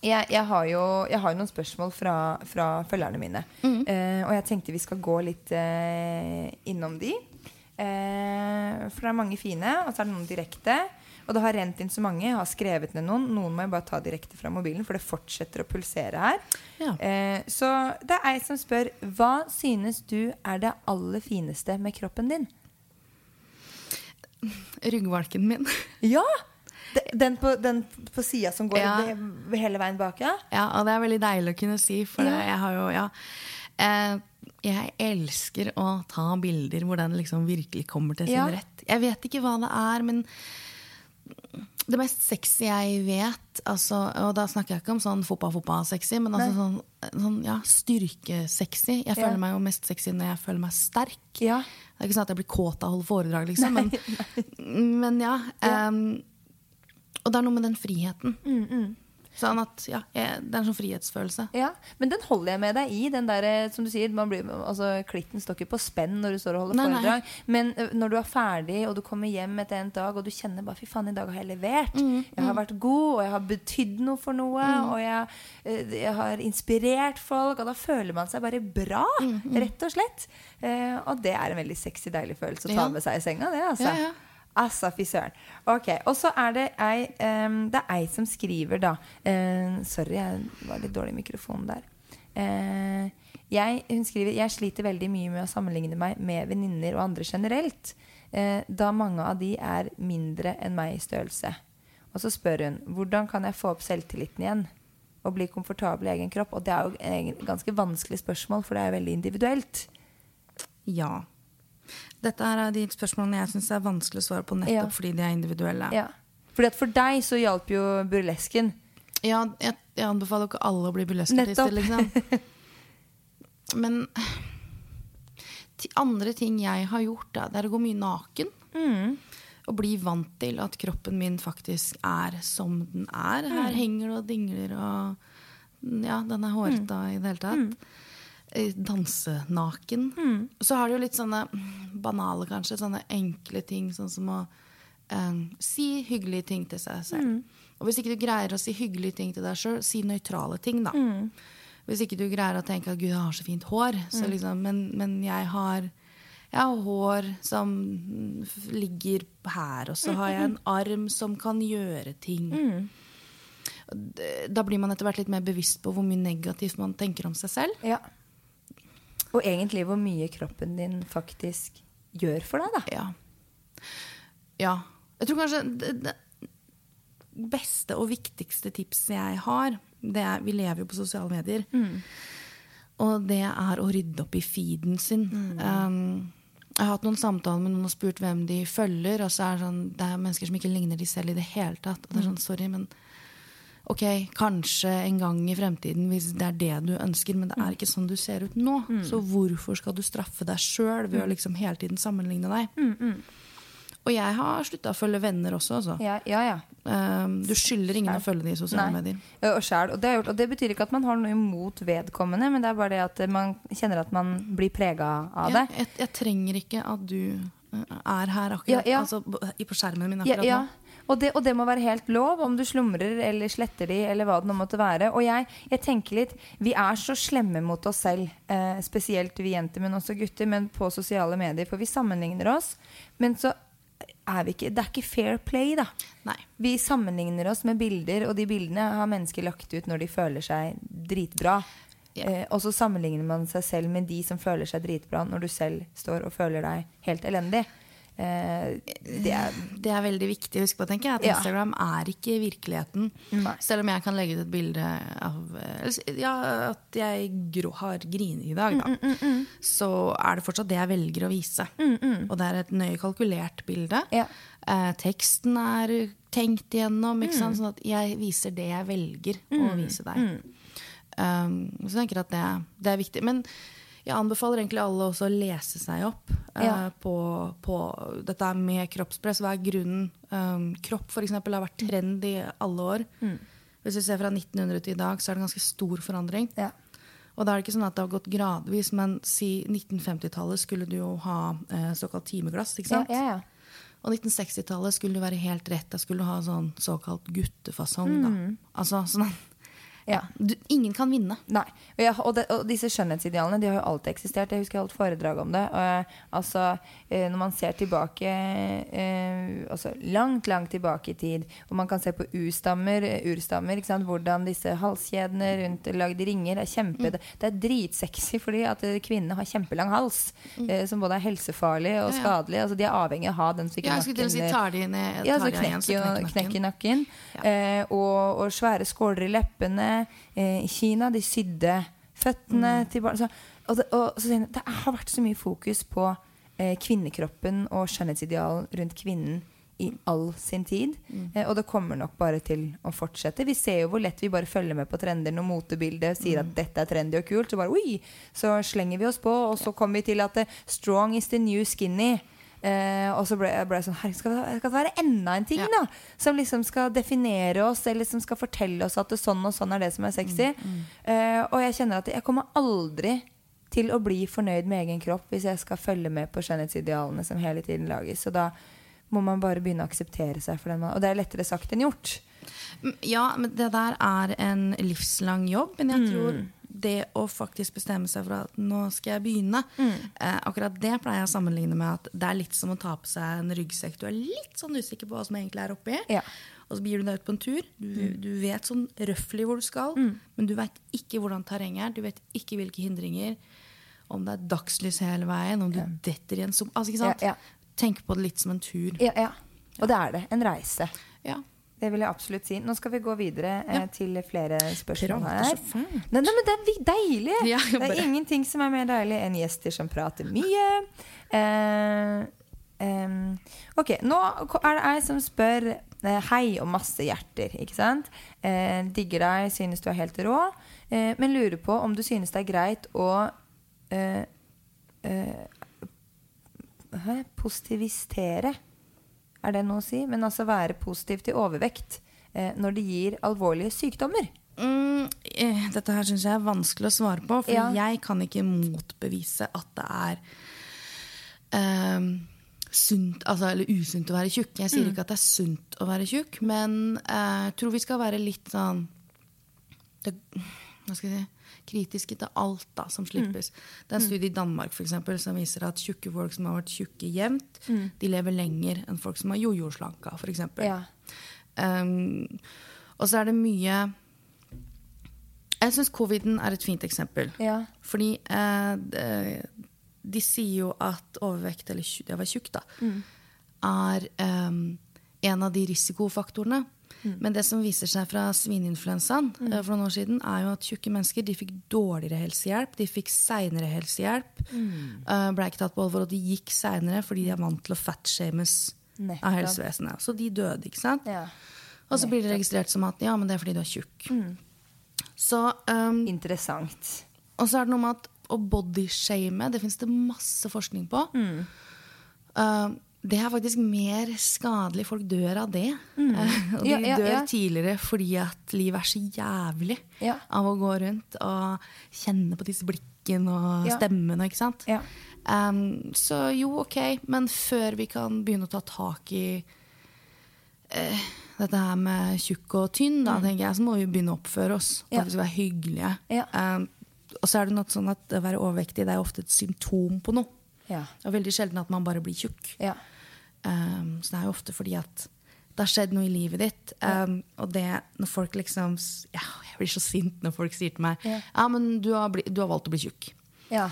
Jeg, jeg har jo jeg har noen spørsmål fra, fra følgerne mine mm. eh, og jeg tenkte vi skal gå litt eh, innom de eh, for det er mange fine og så er det noen direkte og det har rent inn så mange, jeg har skrevet ned noen noen må jeg bare ta direkte fra mobilen for det fortsetter å pulsere her ja. eh, så det er jeg som spør hva synes du er det aller fineste med kroppen din? Ryggvalken min ja Den på, den på siden som går ja. Hele veien bak, ja? Ja, og det er veldig deilig å kunne si, for ja. Jeg har jo, ja. Eh, jeg elsker å ta bilder hvor den liksom virkelig kommer til sin ja. Rett. Jeg vet ikke hva det er, men det mest sexy jeg vet, altså, og da snakker jeg ikke om sånn fotball-fotball-sexy, men altså sånn, sånn, ja, styrke-sexy. Jeg føler ja. Meg jo mest sexy når jeg føler meg sterk. Ja. Det er ikke sånn at jeg blir kåt av å holde foredrag, liksom. Nei, men, nei. Men ja, ja. Um, Og det er noe med den friheten. Mm, mm. Sånn at, ja, jeg, det er en sånn frihetsfølelse. Ja, men den holder jeg med deg i, den der, som du sier, man blir, altså, klitten står ikke på spenn når du står og holder nei, foredrag, nei. Men når du er ferdig, og du kommer hjem etter en dag, og du kjenner bare, fy faen, I dag har jeg levert. Mm, jeg har mm. vært god, og jeg har betydd noe for noe, mm. og jeg, jeg har inspirert folk, og da føler man seg bare bra, mm, mm. rett og slett. Eh, og det er en veldig sexy, deilig følelse å ta ja. Med seg I senga, det, altså. Ja, ja. Assa fisøren. Ok, og så er det ei, um, det er ei som skriver da. Uh, sorry, jeg var litt dårlig I mikrofonen der. Uh, jeg, hun skriver, jeg sliter veldig mye med å sammenligne meg med veninner og andre generelt, uh, da mange av de er mindre enn meg I størrelse. Og så spør hun, hvordan kan jeg få opp selvtilliten igjen? Og bli komfortabel I egen kropp? Og det er jo et ganske vanskelig spørsmål, for det er veldig individuelt. Ja, Dette her er de spørsmålene jeg synes er vanskelig å svare på nettopp ja. Fordi de er individuelle. Ja. Fordi at for deg så hjalp jo burlesken. Ja, jeg, jeg anbefaler ikke alle å bli burleskartister. Liksom. Men andre ting jeg har gjort, da, det er å gå mye naken. Mm. Og bli vant til at kroppen min faktisk er som den er. Her mm. henger det og dingler, og ja, den er hårta mm. I det hele tatt. Mm. dansenaken. Mm. Så har det ju lite såna banala kanske såna enkla ting sån som att um, si hyggelige ting till sig själv. Mm. Och hvis ikke du greier att si hyggelige ting till dig själv, si neutrale ting då. Mm. Hvis ikke du greier att tänka gud jag har så fint hår så mm. liksom men men jag har jag har hår som ligger här och så har jag en arm som kan göra ting. Mm. Då blir man etterhvert lite mer bevisst på hur mycket negativt man tänker om sig själv. Ja. Och egentligen hur mycket kroppen din faktiskt gör för dig då. Ja. Ja, jag tror kanske det, det bästa och viktigaste tipset jag har, det är vi lever ju på sociala medier. Mm. Och det är att rydda upp I feeden sin. Mm. Um, jag har haft någon samtal med någon och spurt vem de följer och så är sån det är människor som inte liknar de själva I det hela tatt. Det är sån sorry men ok, kanske en gång I framtiden hvis det är det du önskar men det är inte sån du ser ut nu mm. så varför ska du straffa dig själv ved å liksom hela tiden sammanligna dig mm, mm. och jag har slutat följa vänner också så ja ja ja um, du skyller ingen att följa de I sociala medier och själv och det har gjort och det betyder inte att man har något emot vedkommande men det är bara det att man känner att man blir präglad av det ja, jag tränger inte att du är här akkurat ja, ja. Alltså I på skärmen min akkurat ja, ja. Och det och det må vara helt lov om du slumrar eller sletter de eller vad det nu måste vara och jag jag tänker lite vi är så slemme mot oss själv eh, speciellt vi jenter men också gutter men på sociala medier för vi sammanlignar oss men så är vi inte det är inte fair play då. Nej. Vi sammanlignar oss med bilder och de bilderna har människor lagt ut när de känner sig dritbra. Yeah. Eh, och så sammanlignar man sig själv med de som känner sig dritbra när du själv står och känner dig helt eländig. Eh, det är det är väldigt viktigt husk på att tänka att Instagram är ja. Inte verkligheten. Selv om jag kan lägga ut ett bild av ja att jag har grin idag då. Mm, mm, mm. Så är det fortsatt det jag väljer att visa. Mm, mm. Och det är ett nöje kalkulerat bild. Ja. Eh, texten är tänkt igenom liksom mm. så att jag visar det jag väljer mm. och visa dig. Mm. Um, så tänker jag att det det är viktigt men Jag anbefaler egentlig alle også å lese seg opp eh, ja. på, på dette er med kroppspress. Hva er grunnen? Um, kropp for eksempel har vært trend I alle år. Mm. Hvis vi ser fra nittenhundre til I dag, så er det en ganske stor forandring. Ja. Og da er det ikke sånn at det har gått gradvis, men si nittenfemtitallet skulle du jo ha eh, såkalt timeglass, ikke sant? Ja, ja, ja. Og nittensekstitallet skulle du være helt rett. Da skulle du ha sånn såkalt guttefasong, mm. da. Altså sånn Ja, du, ingen kan vinna. Nej. Och jag och, och dessa skönhetsidealen, de har ju alltid existerat. Jag huskar allt föredrag om det. Och alltså när man ser tillbaka eh alltså långt långt tillbaka I tid och man kan se på U-stammer, urstammer, liksom hurdan dessa halskedjor runt lagde ringar är kämpe. Mm. Det är dritsexy för att kvinnor har jättelång hals mm. eh, som både är hälsofarlig och skadlig. Alltså de är avhängiga ha den så kan det si, tar de ned, tar ja, så knäcker knäcker nacken eh och och svära skålar I läpparna I Kina de sydde fötterna mm. till barn så och så det, det har varit så mycket fokus på eh, kvinnekroppen och skönhetsidealen runt kvinnan I all sin tid mm. eh, och det kommer nog bara till att fortsätta. Vi ser ju hur lätt vi bara följer med på trender och motebilder och säger mm. att detta är trendigt och kul så bara oj så slänger vi oss på och så kommer vi till att strong is the new skinny. Eh, og så ble jeg ble sånn her skal, skal det være enda en ting ja. Da som liksom skal definere oss eller som skal fortelle oss at det sånn og sånn er det som er sexy mm, mm. Eh, og jeg kjenner at jeg kommer aldri til å bli fornøyd med egen kropp hvis jeg skal følge med på skjønnhetsidealene som hele tiden lages så da må man bare begynne å akseptere seg for den man, og det er lettere sagt enn gjort ja, men det der er en livslang jobb men jeg tror mm. det att faktiskt bestämma sig för att nu ska jag börja. Mm. Eh, akkurat det plejer jag sammanligna med att det är lite som att ta på sig en ryggsäck. Du är lite sån osäker på vad som egentligen är uppe I. Ja. Och så blir du ut på en tur. Du, mm. du vet sån röfflig var du ska, mm. men du vet inte hurdan terrängen är. Du vet inte vilka hindringar om det är dagslys hela vägen om du ja. Detter I en som alltså ja, ja. Tänk på det lite som en tur. Ja ja. Och det är det, en resa. Ja. Det vill jag absolut si. Nu ska vi gå vidare eh, till flera frågor här. Nej, men det är dejligt. Ja, det är ingenting som är mer dejligt än gäster som pratar mycket. Eh, eh, Okej, okay. nu är det jag som spör eh, hej och massa hjärter, ikke sant? Eh, digger dig, synes du är helt rå, eh, men lurer på om du synes det är grejt och eh, eh, positivistere. Är det något att si? Men alltså vara positiv till övervikt eh, när det ger allvarliga sjukdomar. Mm, eh, dette her synes jeg er vanskelig å svare på, for ja. Jeg kan ikke motbevise at det er eh, sunt, altså, eller usunt å være tjukk. Jeg sier mm. ikke at det er sunt å være tjukk, men jeg eh, tror vi skal være litt sånn det, hva skal jeg si, kritiske til alt da, som slippes. Mm. Det er en studie I Danmark for eksempel som viser at tjukke folk som har vært tjukke jevnt, mm. de lever lenger enn folk som har jojo-slanka for eksempel. Ja. Um, og så er det mye... Jeg synes coviden er et fint eksempel. Ja. Fordi eh, de, de sier jo at overvekt, eller det var tjukk da, mm. er eh, en av de risikofaktorene. Mm. Men det som viser seg fra svininfluensaen mm. eh, for noen år siden, er jo at tjukke mennesker, de fikk dårligere helsehjelp, de fikk senere helsehjelp, mm. eh, ble ikke tatt på alvor, og de gikk senere fordi de er vant til å fatshames av helsevesenet. Så de døde, ikke sant? Ja. Og så blir det registrert som at, ja, men det er fordi du er tjukk. Mm. Så, um, interessant. Og så er det noe med at å bodyshame, det finnes det masse forskning på. Mm. Uh, det er faktisk mer skadelig. Folk dør av det. Mm. Uh, og de ja, ja, dør ja. tidligere fordi at livet er så jævlig ja. av å gå rundt og kjenne på disse blikken og ja. stemmen, ikke sant? Ja. Um, så jo, ok. Men før vi kan begynne å ta tak I... Uh, dette her med tjukk og tynn da, tenker jeg, så må vi begynne å oppføre oss for at vi skal være hyggelige ja. um, og så er det noe sånn at å være overvektig det er ofte et symptom på noe ja. og veldig sjelden at man bare blir tjukk ja. um, så det er jo ofte fordi at det har skjedd noe I livet ditt um, og det, når folk liksom ja, jeg blir så sint når folk sier til meg ja, ja men du har, bli, du har valgt å bli tjukk ja.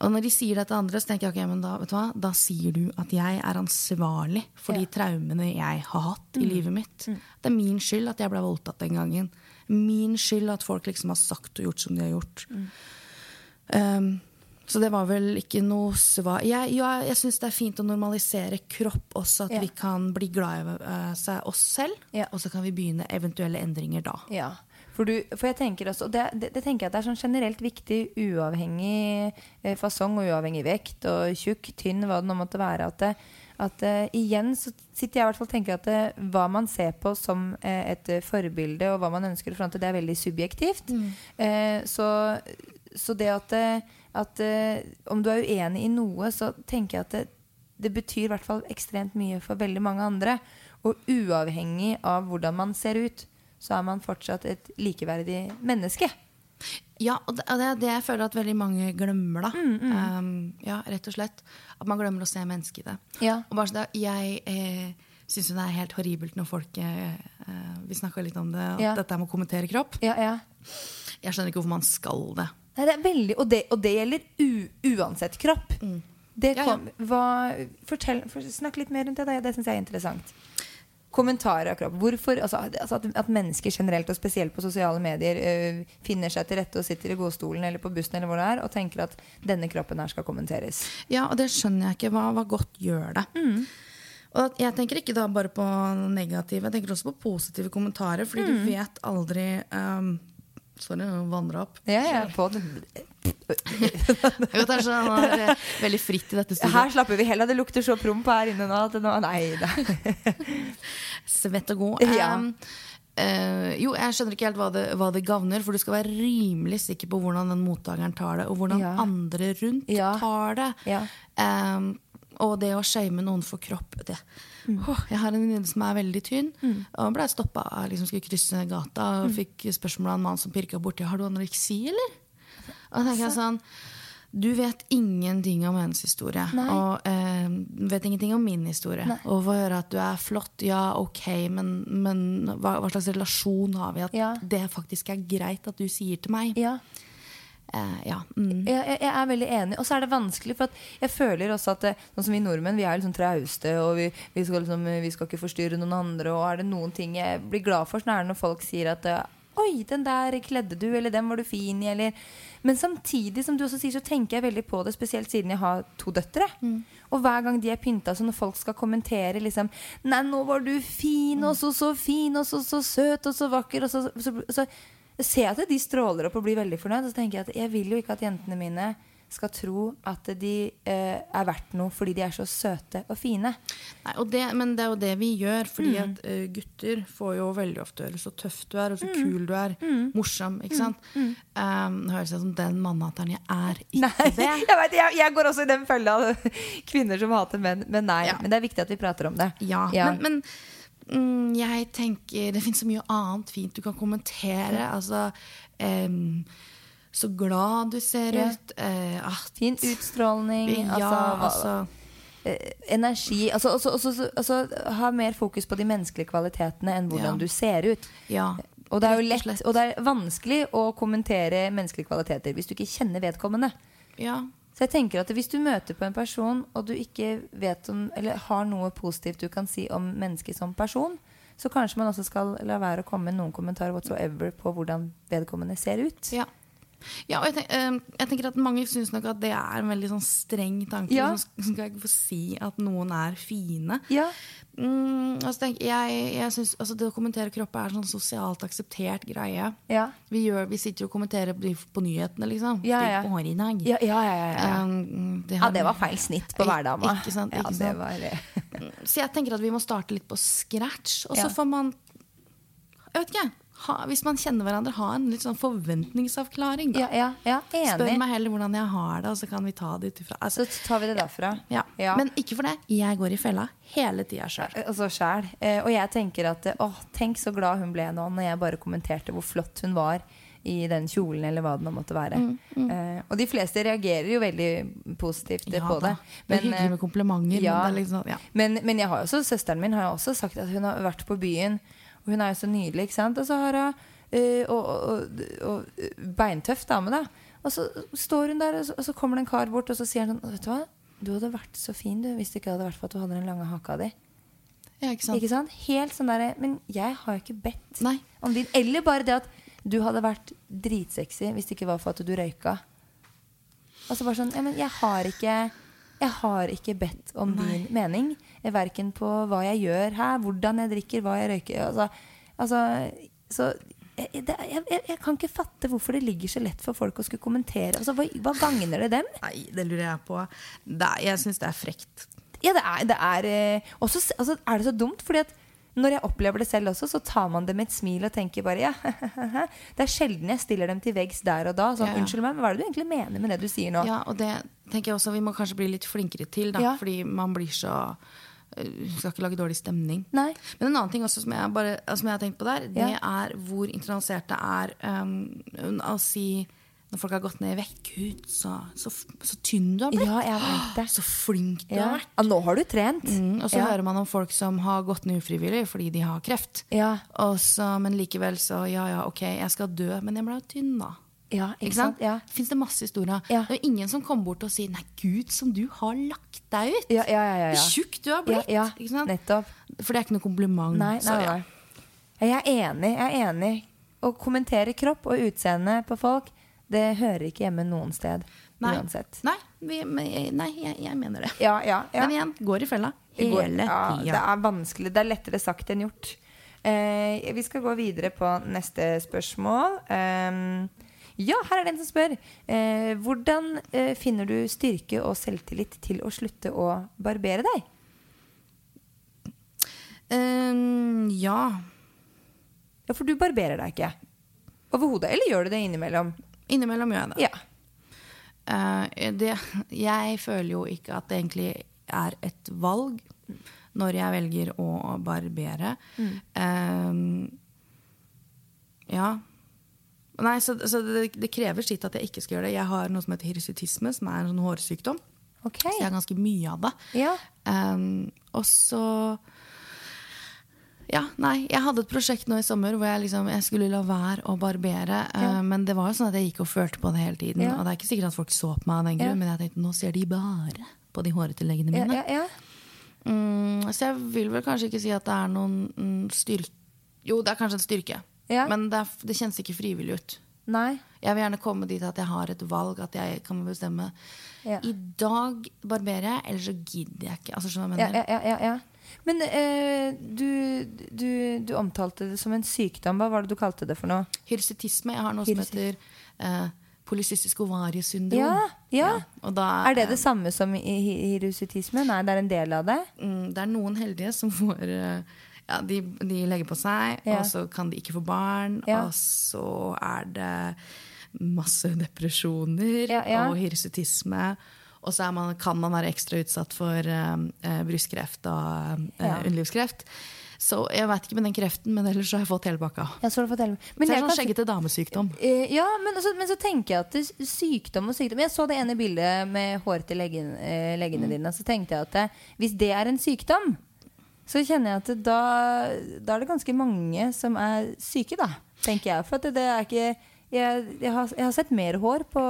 og når de sier det til andre så tenker jeg, ok, men da, vet du hva da sier du at jeg er ansvarlig for ja. de traumene jeg har hatt mm. I livet mitt, mm. det er min skyld at jeg ble voldtatt den gangen, min skyld at folk liksom har sagt og gjort som de har gjort mm. um, så det var vel ikke noe svar jeg, ja, jeg synes det er fint å normalisere kropp også, at ja. vi kan bli glad I uh, seg oss selv ja. og så kan vi begynne eventuelle endringer da ja For, du, for jeg tenker også, det, det, det tenker jeg at det er sånn generelt viktig, uavhengig eh, fasong og uavhengig vekt, og tjukk, tynn, hva det nå måtte være, at, det, at eh, igjen så sitter jeg I hvert fall og tenker at det, hva man ser på som eh, et forbilde, og hva man ønsker å fronte, det er veldig subjektivt. Mm. Eh, så, så det at, at eh, om du er uenig I noe, så tenker jeg at det, det betyr I hvert fall ekstremt mye for veldig mange andre, og uavhengig av hvordan man ser ut, så er man fortsatt et likeverdig menneske. Ja, og det er det jeg føler at veldig mange glemmer da. Mm, mm. Um, ja, rett og slett. At man glemmer å se mennesket I det. Ja. Og bare så da, jeg eh, synes jo det er helt horribelt når folk, eh, vi snakket litt om det, at ja. dette er med å kommentere kropp. Ja, ja. Jeg skjønner ikke hvorfor man skal det. Nei, det er veldig, og det, og det gjelder u, uansett kropp. Mm. Det kom, ja, ja. Hva, fortell, for, snakk litt mer rundt det, det synes jeg er interessant. Kommentarer av kropp. Hvorfor, altså, at, at mennesker generelt, og spesielt på sosiale medier, ø, finner seg til rette og sitter I godstolen eller på bussen eller hvor det er, og tenker at denne kroppen her skal kommenteres. Ja, og det skjønner jeg ikke. Hva, hva godt gjør det? Mm. Og jeg tenker ikke da bare på negative, jeg tenker også på positive kommentarer, fordi mm. du vet aldri... Um, sorry, nå vandrer jeg opp. Ja, jeg er på den. Jeg tar sånn, det er veldig fritt I dette studiet. Her slapper vi heller, det lukter så promp her inne nå, at nå nei da. Svett og god. Ja. Um, uh, jo, jeg skjønner ikke helt hva det, hva det gavner, for du skal være rimelig sikker på hvordan den mottakeren tar det, og hvordan ja. andre rundt ja. tar det. Ja. Um, og det å shame noen for kropp, det. Mm. Oh, jeg har en venninne som er veldig tynn, mm. og ble stoppet, liksom skulle krysse gata, og mm. fikk spørsmål av en mann som pirket borti, har du anoreksi, eller? Og da tenker jeg sånn, du vet ingenting om hennes historie, Nei. og eh, vet ingenting om min historie, Nei. og får høre at du er flott, ja, ok, men, men hva, hva slags relasjon har vi, at ja. det faktisk er greit at du sier til meg? Ja. Uh, ja. mm. jeg, jeg er veldig enig Og så er det vanskelig For at jeg føler også at Sånn som vi nordmenn Vi er liksom trauste Og vi, vi, skal, liksom, vi skal ikke forstyrre noen andre Og er det noen ting Jeg blir glad for Sånn er det når folk sier at Oi, den der kledde du Eller den var du fin I eller... Men samtidig som du også sier Så tenker jeg veldig på det Spesielt siden jeg har to døttere mm. Og hver gang de er pynta Så når folk skal kommentere liksom Nei, nå var du fin Og så så fin Og så så søt Og så vakker Og så, så, så, så ser jeg at de stråler opp og blir veldig fornøyd, så tenker jeg at jeg vil jo ikke at jentene mine ska tro att de är eh, er värt något för de är er så söta och fina. Nej och det men det är er det vi gör för mm. att uh, gutter får ju väldigt ofta hur så tuff du är er, och så mm. kul du är, er, mm. morsam, ikke sant? Mm. Ehm um, hörs jag som den mannhataren jag är er inte. Nej, jag vet jag jag går också I den fällan kvinnor som hatar män, men nej, ja. Men det är er viktigt att vi pratar om det. Ja, ja. men, men Mm, jeg tenker, det finnes så mye annet fint du kan kommentere, altså um, så glad du ser ja. Ut uh, at, fin utstråling ja, altså, altså energi, altså, altså, altså, altså ha mer fokus på de menneskelige kvalitetene enn hvordan ja. Du ser ut ja. Og det er jo lett, og det er vanskelig å kommentere menneskelige kvaliteter hvis du ikke kjenner vedkommende ja. Så jeg tenker at hvis du møter på en person og du ikke vet om, eller har noe positivt du kan si om mennesket som person, så kanskje man også skal la være å komme med noen kommentarer whatsoever på hvordan vedkommende ser ut. Ja, ja og jeg, tenk, øh, jeg tenker at mange synes nok at det er en veldig sånn streng tanke, ja. Som skal ikke få si at noen er fine. Ja. Mm, altså tenk, jeg, jeg synes altså det å kommentere kroppen er en sånn sosialt akseptert greie ja. Vi, gjør, vi sitter jo og kommenterer på, på nyhetene liksom ja, ja. Det, ja, ja, ja, ja, ja. Um, det, har, ja, det var feil snitt på hverdama ikke sant, ikke sant? Ja, det var det. Så jeg tenker at vi må starte litt på scratch og så ja. Får man jeg vet ikke, ha, hvis man kjenner hverandre ha en litt sånn forventningsavklaring da. Ja, ja, ja, spør meg heller hvordan jeg har det og så kan vi ta det utifra altså, så tar vi det derfra ja. Ja. Men ikke for det, jeg går i fella hele tiden selv. Altså selv. Eh, og jeg tenker at, åh, tenk så glad hun ble nå når jeg bare kommenterte hvor flott hun var i den kjolen eller hva det nå måtte være. Mm, mm. Eh, og de fleste reagerer jo veldig positivt ja, på da. Det. Men, det er hyggelig med komplimenter. Ja, men, liksom, ja. men, men jeg har også, søsteren min har jo også sagt at hun har vært på byen, og hun er jo så nydelig, ikke sant? Og så har hun uh, og, og, og, og beintøff dame da. Og så står hun der, og så, og så kommer det en kar bort, og så sier han sånn, vet du hva? Du hadde vært så fin du, hvis det ikke hadde vært for at du hadde den lange haka di. Ja, ikke sant? Ikke sant? Helt sånn der, men jeg har ikke bedt Nei. Om din. Eller bare det at du hadde vært dritsexy hvis det ikke var for at du røyka. Og så bare sånn, ja, men jeg har ikke, jeg har ikke bedt om Nei. Din mening. Hverken på hva jeg gjør her, hvordan jeg drikker, hva jeg røyker. Altså, altså så... Jeg, det, jeg, jeg kan ikke fatte hvorfor det ligger så lett for folk å skulle kommentere altså, hva, hva gagner det dem? Nei, det lurer jeg på det, jeg synes det er frekt ja, det er, det er eh, også altså, er det så dumt, fordi at når jeg opplever det selv også, så tar man det med et smil og tenker bare, ja det er sjelden jeg stiller dem til veggs der og da sånn, ja, ja. Unnskyld meg, men hva er det du egentlig mener med det du sier nå? Ja, og det tenker jeg også, vi må kanskje bli litt flinkere til da, ja. Fordi man blir så du skal ikke lage dårlig stemning. Nei. Men en annen ting også som jeg, bare, som jeg har tenkt på der, det ja. Er hvor internalisert det er um, å si, når folk har gått ned I vekt, Gud, så, så, så tynn du har blitt. Ja, jeg har vært det. Så flink du ja. Har vært. Ja, nå har du trent. Mm, og så ja. Hører man om folk som har gått ned ufrivillig fordi de har kreft. Ja. Og så, men likevel så, ja, ja, ok, jeg skal dø, men jeg ble tynn da. Ja, ikke sant? Ja. Finns det masse historier. Ja. Det er ingen som kommer bort og sier, nei Gud, som du har lagt deg ut. Ja, ja, ja, ja. Hvor tjukk du har blitt. Ja, ja. Nettopp. For det er ikke noe kompliment. Nei, nei, så, ja. Nei. Jeg er enig, jeg er enig. Å kommentere kropp og utseende på folk, det hører ikke hjemme noen sted. Nei, uansett. Nei, vi, nei jeg, jeg mener det. Ja, ja, ja. Men igjen, går I fella. Hele ja, tiden. Det er vanskelig, det er lettere sagt enn gjort. Eh, vi skal gå videre på neste spørsmål. Eh, Ja, her er den som spør eh, Hvordan eh, finner du styrke og selvtillit til å slutte å barbere deg? Um, ja Ja, for du barberer deg ikke Overhodet, eller gjør du det innimellom? Innimellom gjør jeg det ja. uh, det, Jeg føler jo ikke at det egentlig er et valg Når jeg velger å barbere mm. um, Ja Nei, så, så det, det krever sitt at jeg ikke skal gjøre det. Jeg har noe som heter hirsutisme, som er en sånn hårsykdom. Okay. Så jeg har ganske mye av det. Ja. Um, og så... Ja, nei, jeg hadde et prosjekt nå I sommer hvor jeg, liksom, jeg skulle la være å barbere, ja. uh, men det var jo sånn at jeg gikk og følte på det hele tiden. Ja. Og det er ikke sikkert at folk så på meg av den grunnen, ja. Men jeg tenkte, nå ser de bare på de håretilleggene mine. Ja, ja, ja. Um, så jeg vil vel kanskje ikke si at det er noen mm, styrke... Jo, det er kanskje en styrke. Ja. Men det, er, det kjennes ikke frivillig ut Nei. Jeg vil gjerne komme dit at jeg har et valg At jeg kan bestemme ja. I dag barberer jeg Eller så gidder jeg ikke altså, jeg mener. Ja, ja, ja, ja. Men eh, du, du, du omtalte det som en sykdom Hva var det du kalte det for noe? Hirsutisme, jeg har noe som heter eh, Polycystisk ovariesyndrom. Ja, ja. Ja. Og da, er det det samme som hirsutisme? Nei, det er en del av det? Mm, det er noen heldige som får... Ja, de, de legger på seg, ja. Og så kan de ikke få barn, ja. Og så er det masse depresjoner ja, ja. Og hirsutisme. Og så er man, kan man være ekstra utsatt for uh, brystkreft og uh, ja. Underlivskreft. Så jeg vet ikke med den kreften, men ellers så har jeg fått hele bakka. Jeg så har fått hele. Men så det er sånn skjeggete damesykdom. Ja, men, altså, men så tenker jeg at det, sykdom og sykdom... Jeg så det ene bildet med hår til leggen, eh, leggene mm. dine, så tenkte jeg at det, hvis det er en sykdom, så kjenner jeg at det, da, da er det ganske mange som er syke, da, tenker jeg. For at det, det er ikke... Jeg, jeg, har, jeg har sett mer hår på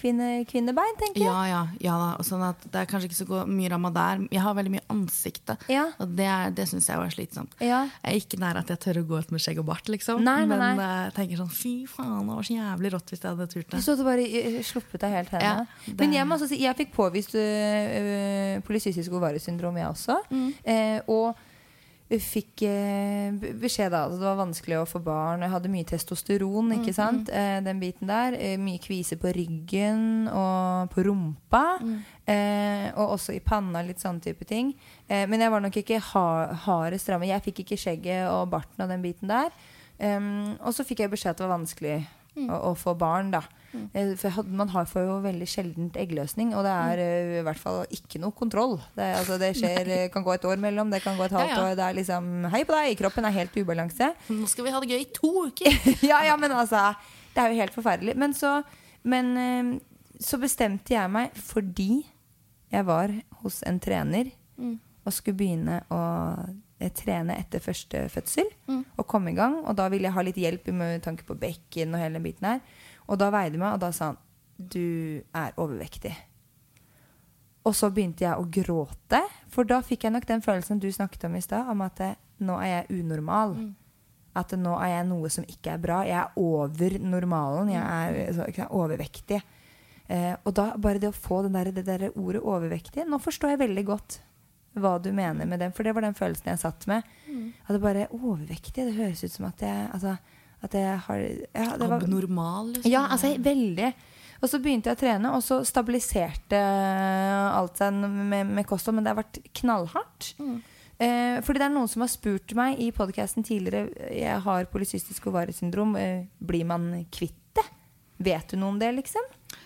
kvinne, kvinnebein, tenker jeg. Ja, ja, ja da. Sånn at det er kanskje ikke så mye ramma der. Jeg har veldig mye ansiktet, ja. Og det, er, det synes jeg var slitsomt. Ja. Jeg er ikke nær at jeg tør å gå ut med skjegg og bart, liksom. Nei, nei, nei. Men jeg uh, tenker sånn, fy faen, det var så jævlig rått hvis jeg hadde turt det. Så du bare sluppet deg helt henne. Ja, det... Men jeg må også si, jeg fikk påvist uh, polycystisk ovariesyndrom jeg også. Mm. Uh, og... fikk beskjed da at det var vanskelig å få barn. Jeg hadde mye testosteron, ikke mm, sant? Mm. Den biten der. Mye kvise på ryggen og på rumpa. Mm. Eh, og også i panna, litt sånn type ting. Eh, men jeg var nok ikke harde stramme. Jeg fikk ikke skjegget og barten og den biten der. Um, og så fikk jeg beskjed at det var vanskelig mm. å, å få barn da. Mm. Eh, for man har for jo veldig sjeldent eggløsning, og det er uh, i hvert fall ikke noe kontroll. Det, altså, det skjer, kan gå et år mellom, det kan gå et halvt ja, ja. År. Det er liksom, hei på deg, kroppen er helt ubalanse. Nå skal vi ha det gøy i to uker. ja, ja, men altså, det er jo helt forferdelig. Men så, men, uh, så bestemte jeg meg, fordi jeg var hos en trener, mm. og skulle begynne å trene etter første fødsel, mm. og komme i gang, og da ville jeg ha litt hjelp med tanke på bekken og hele den biten her. Og da veide meg, og da sa han, du er overvektig. Og så begynte jeg å gråte, for da fikk jeg nok den følelsen du snakket om i sted, om at nå er jeg unormal. Mm. At nå er jeg noe som ikke er bra. Jeg er over normalen, jeg er så, overvektig. Eh, og da bare det å få den der, det der ordet overvektig, nå forstår jeg veldig godt hva du mener med den, for det var den følelsen jeg satt med. Mm. At det bare er overvektig, det høres ut som at jeg... Altså, at jeg har ja, det var abnormal liksom. Ja, altså veldig. Og så begynte jeg å trene, og så stabiliserte alt seg med, med kost, men det har vært knallhardt. Mm. Eh, fordi det er noen som har spurt meg i podcasten tidligere, jeg har polycystisk ovariesyndrom, eh, blir man kvitt det? Vet du noe om det liksom?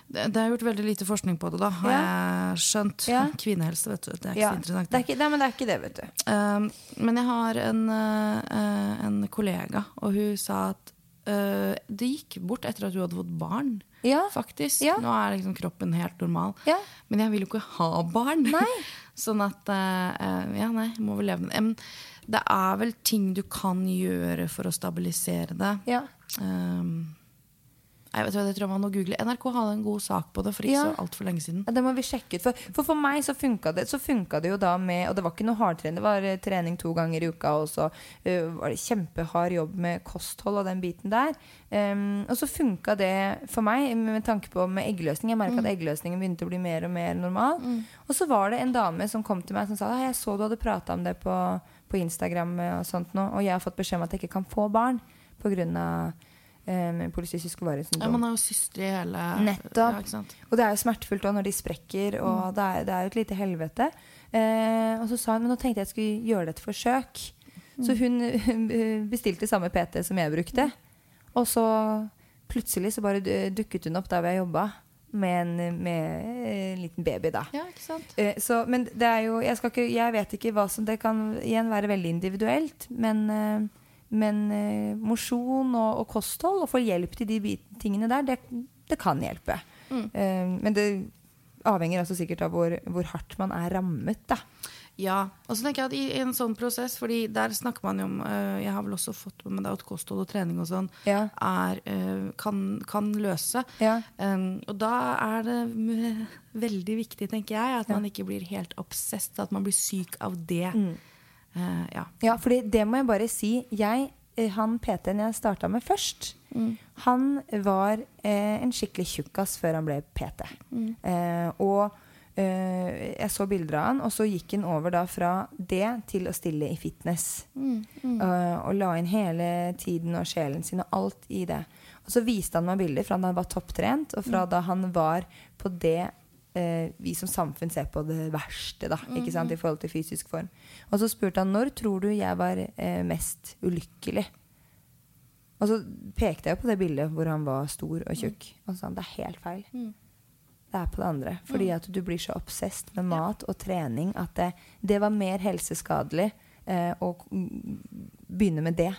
Det, det har gjort veldig lite forskning på det da, har ja. Jeg skjønt. Ja. Kvinnehelse, vet du, det er ikke ja. Så interessant. Det er ikke, nei, men det er ikke det, vet du. Um, men jeg har en, uh, en kollega, og hun sa at uh, det gikk bort etter at hun hadde fått barn, ja. Faktisk. Ja. Nå er liksom kroppen helt normal. Ja. Men jeg vil jo ikke ha barn. Nei. Sånn at, uh, ja nei, jeg må vel leve med det. Men det er vel ting du kan gjøre for å stabilisere det. Ja. Um, Jeg, vet, jeg tror man må google. N R K hadde en god sak på det for ikke ja. Så alt for lenge siden. Ja, det må vi sjekke ut. For, for for meg så funket det, så funket det jo da med, og det var ikke noe hardtrening, det var trening to ganger i uka, og så uh, var det kjempehard jobb med kosthold og den biten der. Um, og så funket det for meg med tanke på med eggløsning. Jeg merket mm. at eggløsningen begynte å bli mer og mer normal. Mm. Og så var det en dame som kom til meg som sa, jeg så du hadde pratet om det på, på Instagram og sånt nå, og jeg har fått beskjed om at jeg ikke kan få barn på grunn av med polycystisk ovariesyndrom. Ja, man har jo syster i hele... Nettopp. Ja, og det er jo smertefullt også når de sprekker, og mm. det, er, det er jo et lite helvete. Eh, og så sa hun, men nå tenkte jeg at jeg skulle gjøre det et forsøk. Mm. Så hun bestilte samme P T som jeg brukte. Og så plutselig så bare dukket hun opp der hvor jeg jobbet. Med en, med en liten baby da. Ja, ikke sant? Eh, så, men det er jo... Jeg, skal ikke, jeg vet ikke hva som... Det kan igjen være veldig individuelt, men... Eh, men eh, motion og, og kosthold og få hjelp til de biten, tingene der det, det kan hjelpe mm. eh, men det avhenger altså sikkert av hvor, hvor hardt man er rammet da. Ja, og så tenker jeg at i en sånn prosess, fordi der snakker man jo om eh, jeg har vel også fått med meg at kosthold og trening og sånn ja. Er, eh, kan, kan løse ja. eh, og da er det veldig viktig, tenker jeg, at ja. Man ikke blir helt obsessed, at man blir syk av det mm. Uh, ja. Ja, fordi det må jeg bare si jeg, han P T-en jeg startet med først mm. han var eh, en skikkelig tjukkass før han ble P T mm. eh, og eh, jeg så bilder av han, og så gikk han over da fra det til å stille i fitness mm. Mm. Uh, og la inn hele tiden og sjelen sin og alt i det. Och så visade han mig bilder från när han var topptrent och från mm. då han var på det eh, vi som samfund ser på det värsta då, mm. inte sant I förhållande till fysisk form. Och så spurte han när tror du jag var eh, mest olycklig? Och så pekade jag på det bilden där han var stor och tjock mm. och sa han det är helt fel. Mm. Det är på det andra för mm. att du blir så obsessed med mat och träning att det, det var mer hälsoskadligt eh, och börja med det.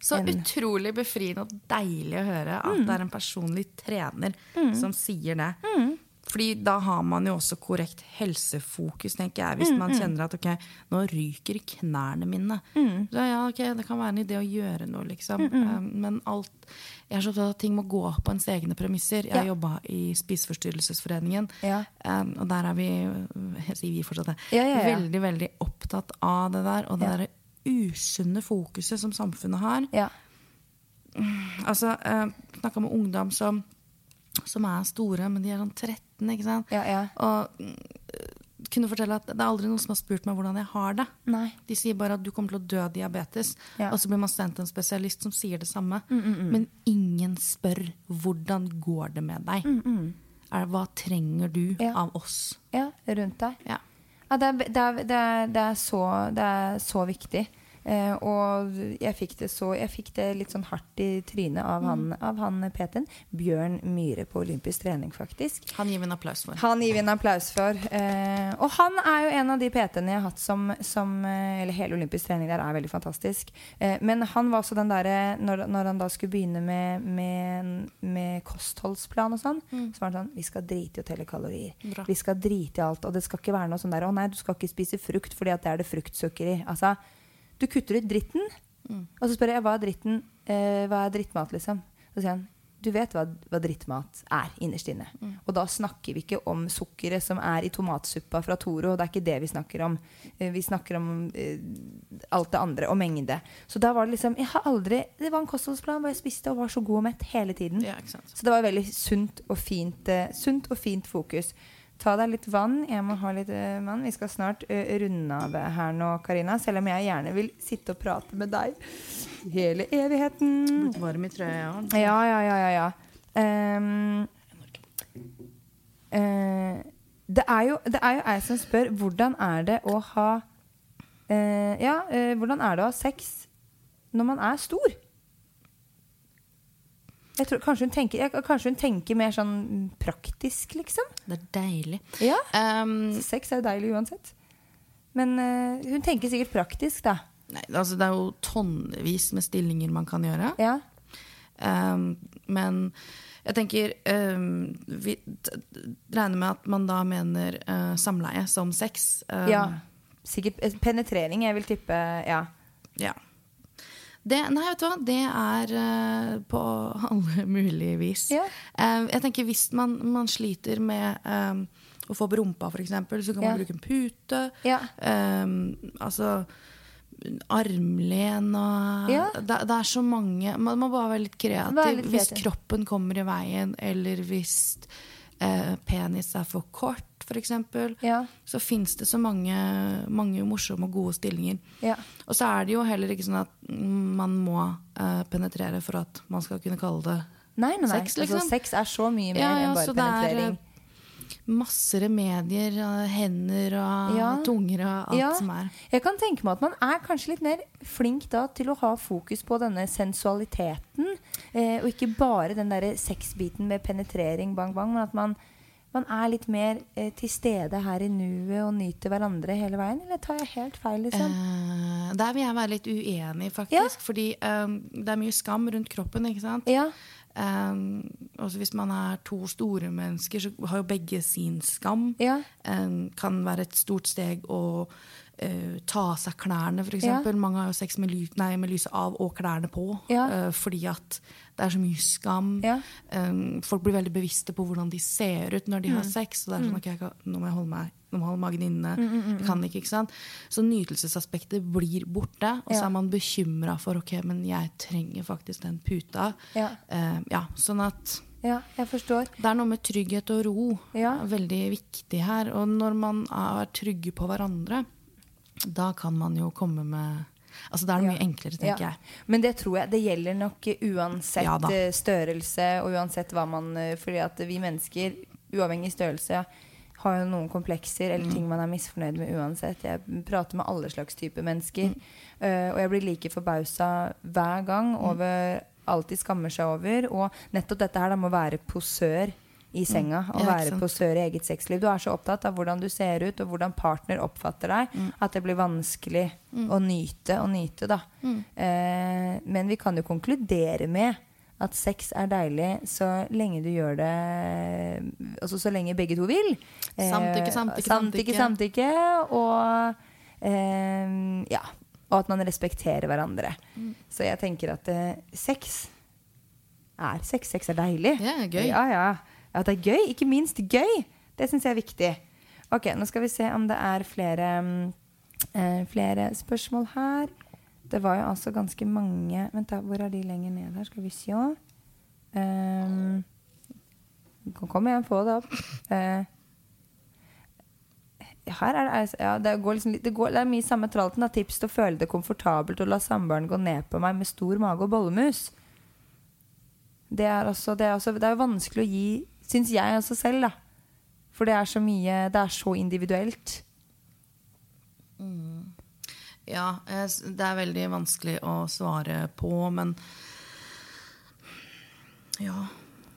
Så en. Utrolig befriende og deilig å høre at mm. det er en personlig trener mm. som sier det mm. fordi da har man jo også korrekt helsefokus tenker jeg, hvis mm. man kjenner at ok, nå ryker knærne mine mm. så ja ok, det kan være en idé å gjøre noe liksom, mm. um, men alt jeg er så opptatt av at ting må gå på ens egne premisser jeg ja. Jobbet I spiseforstyrrelsesforeningen ja. um, og der er vi jeg sier vi fortsatt det ja, ja, ja. Veldig, veldig opptatt av det der og det ja. Der usunne fokuset som samfunnet har. Ja. Altså, eh, snakker med ungdom som, som er store, men de er sånn tretten, ikke sant? Ja, ja. Og kunne fortelle at det er aldri noen som har spurt meg hvordan jeg har det. Nei. De sier bare at du kommer til å dø av diabetes, ja. Og så blir man sendt til en spesialist som sier det samme. Mm, mm, mm. Men ingen spør, hvordan går det med deg? Mm, mm. Er, hva trenger du ja. Av oss? Ja, rundt deg. Ja. Ja, det er, det, er, det, er, det, er så, det er så viktig eh, og jeg fikk det så jeg fikk det litt sånn hardt I trynet av han, mm. av han Peten Bjørn Myhre på olympisk trening faktisk han gir vi en applaus for han gir vi en applaus for eh, og han er jo en av de Petene jeg har hatt som, som eller hele olympisk trening der er veldig fantastisk eh, men han var også den der når, når han da skulle begynne med, med, med kostholdsplan og sånn mm. så var han sånn, vi skal drite I å telle kalorier Bra. Vi skal drite I alt og det skal ikke være noe sånn der, å nei, du skal ikke spise frukt fordi at det er det fruktsukker I, altså du kutter ut dritten, mm. og så spør jeg, hva er dritten, eh, hva er drittmat, liksom? Så sier han, du vet hva, hva drittmat er innerst inne. Mm. Og da snakker vi ikke om sukkeret som er I tomatsuppa fra Toro, og det er ikke det vi snakker om. Eh, vi snakker om eh, alt det andre, og mengde. Så da var det liksom, jeg har aldri, det var en kostholdsplan hvor jeg spiste og var så god og mett hele tiden. Ja, ikke sant. Så det var veldig sunt og fint, eh, sunt og fint fokus. Ta deg litt vann, jeg må ha litt uh, vann. Vi skal snart uh, runde av her nå, Karina, selv om jeg gjerne vil sitte og prate med deg hele evigheten. Blitt varm I trøya. Ja, ja, ja, ja, ja. Um, uh, det er jo, det er jo jeg som spør, hvordan er det å ha, uh, ja, uh, hvordan er det å ha sex når man er stor? Jeg tror kanskje hun tenker, jeg, kanskje hun tenker mer sånn praktisk liksom. Det er deilig. Ja. Um, sex er deilig uansett. Men uh, hun tenker sikkert praktisk da. Nei, altså det er jo tonnevis med stillinger man kan gjøre. Ja. Um, men jeg tenker um, vi regner med at man da mener uh, samleie som sex. Um, ja. Sikkert penetrering, jeg vil tippe, ja. Ja. Det, nei, vet du hva? Det er uh, på alle mulige vis yeah. uh, Jeg tenker hvis man, man sliter med um, å få brumpa for eksempel Så kan yeah. man bruke en pute yeah. um, Altså armlen og, yeah. det, det er så mange Man må bare være litt kreativ, være litt kreativ. Hvis kroppen kommer I veien Eller hvis uh, penis er for kort for eksempel yeah. Så finnes det så mange Mange morsomme og gode stillinger yeah. Og så er det jo heller ikke sånn at man må uh, penetrere for at man skal kunne kalle det nei, nei, nei. Sex. Liksom. Altså, sex er så mye mer ja, ja, enn bare penetrering. Det er masser av medier, hender og ja. Tunger og alt ja. Som er. Jeg kan tenke meg at man er kanskje litt mer flink da, til å ha fokus på denne sensualiteten, eh, og ikke bare den der sexbiten med penetrering, bang, bang, men at man... Man er litt mer eh, til stede her I nuet og nyter hverandre hele veien, eller tar jeg helt feil liksom? Eh, der vil jeg være litt uenig faktisk, ja. Fordi eh, det er mye skam rundt kroppen, ikke sant? Ja. Eh, også hvis man er to store mennesker, så har jo begge sin skam. Ja. Eh, kan være et stort steg å eh, ta av seg klærne, for eksempel. Ja. Mange har jo sex med, ly- nei, med lyset av og klærne på, ja. eh, fordi at... Det er så mye skam. Ja. Um, folk blir veldig bevisste på hvordan de ser ut når de mm. har sex. Og det er sånn, okay, kan, nå må jeg holde meg, nå må jeg holde magen inne. Mm, mm, mm. Jeg kan ikke, ikke sant? Så nytelsesaspektet blir borte, og ja. Så er man bekymret for, ok, men jeg trenger faktisk den puta. Ja, uh, ja sånn at... Ja, jeg forstår. Det er noe med trygghet og ro. Ja. Veldig viktig her. Og når man er trygge på hverandre, da kan man jo komme med... Alltså där är det ja. Mycket enklare tänker ja. Jag. Men det tror jag det gäller nog uansett ja, störelse och uansett vad man för att vi människor oavhängig störelse har ju någon komplexer eller mm. ting man är missförnöjd med uansett. Jag pratar med alla slags typer människor mm. uh, och jag blir lika förbausa varje gång mm. över alltid skammer sig över och nettopp detta här om att vara posör I senga och vara ja, posör I eget sexliv. Du är så upptatt av hur du ser ut och hur partner uppfattar dig mm. att det blir vanskligt mm. att nyta och nyta då. Mm. Eh, men vi kan ju konkludera med att sex är dejligt så länge du gör det alltså så länge begge två vill. Eh, samtycke samtycke samtycke samtycke och eh, ja, och att man respekterar varandra. Mm. Så jag tänker att eh, sex är sex sex är dejligt. Ja, gøy. Ja ja. Att det är gøy, inte minst gøy. Det syns jag är viktigt. Okej, nu ska vi se om det är flera eh, flera frågor här. Det var ju alltså ganska många. Vänta, var är de längre ner där? Ska vi se. Ehm um, kommer jag på det upp. Eh Här är det, ja, det går liksom, det går det är mycket samma tralten av tips till att føle det komfortabelt och la sambarn gå ner på mig med stor mage och bollemus. Det är alltså det är alltså det är vanskligt att ge syns jag alltså själv då. För det är så mycket det är så individuellt. Mm. Ja, det är väldigt vanskligt att svara på men ja,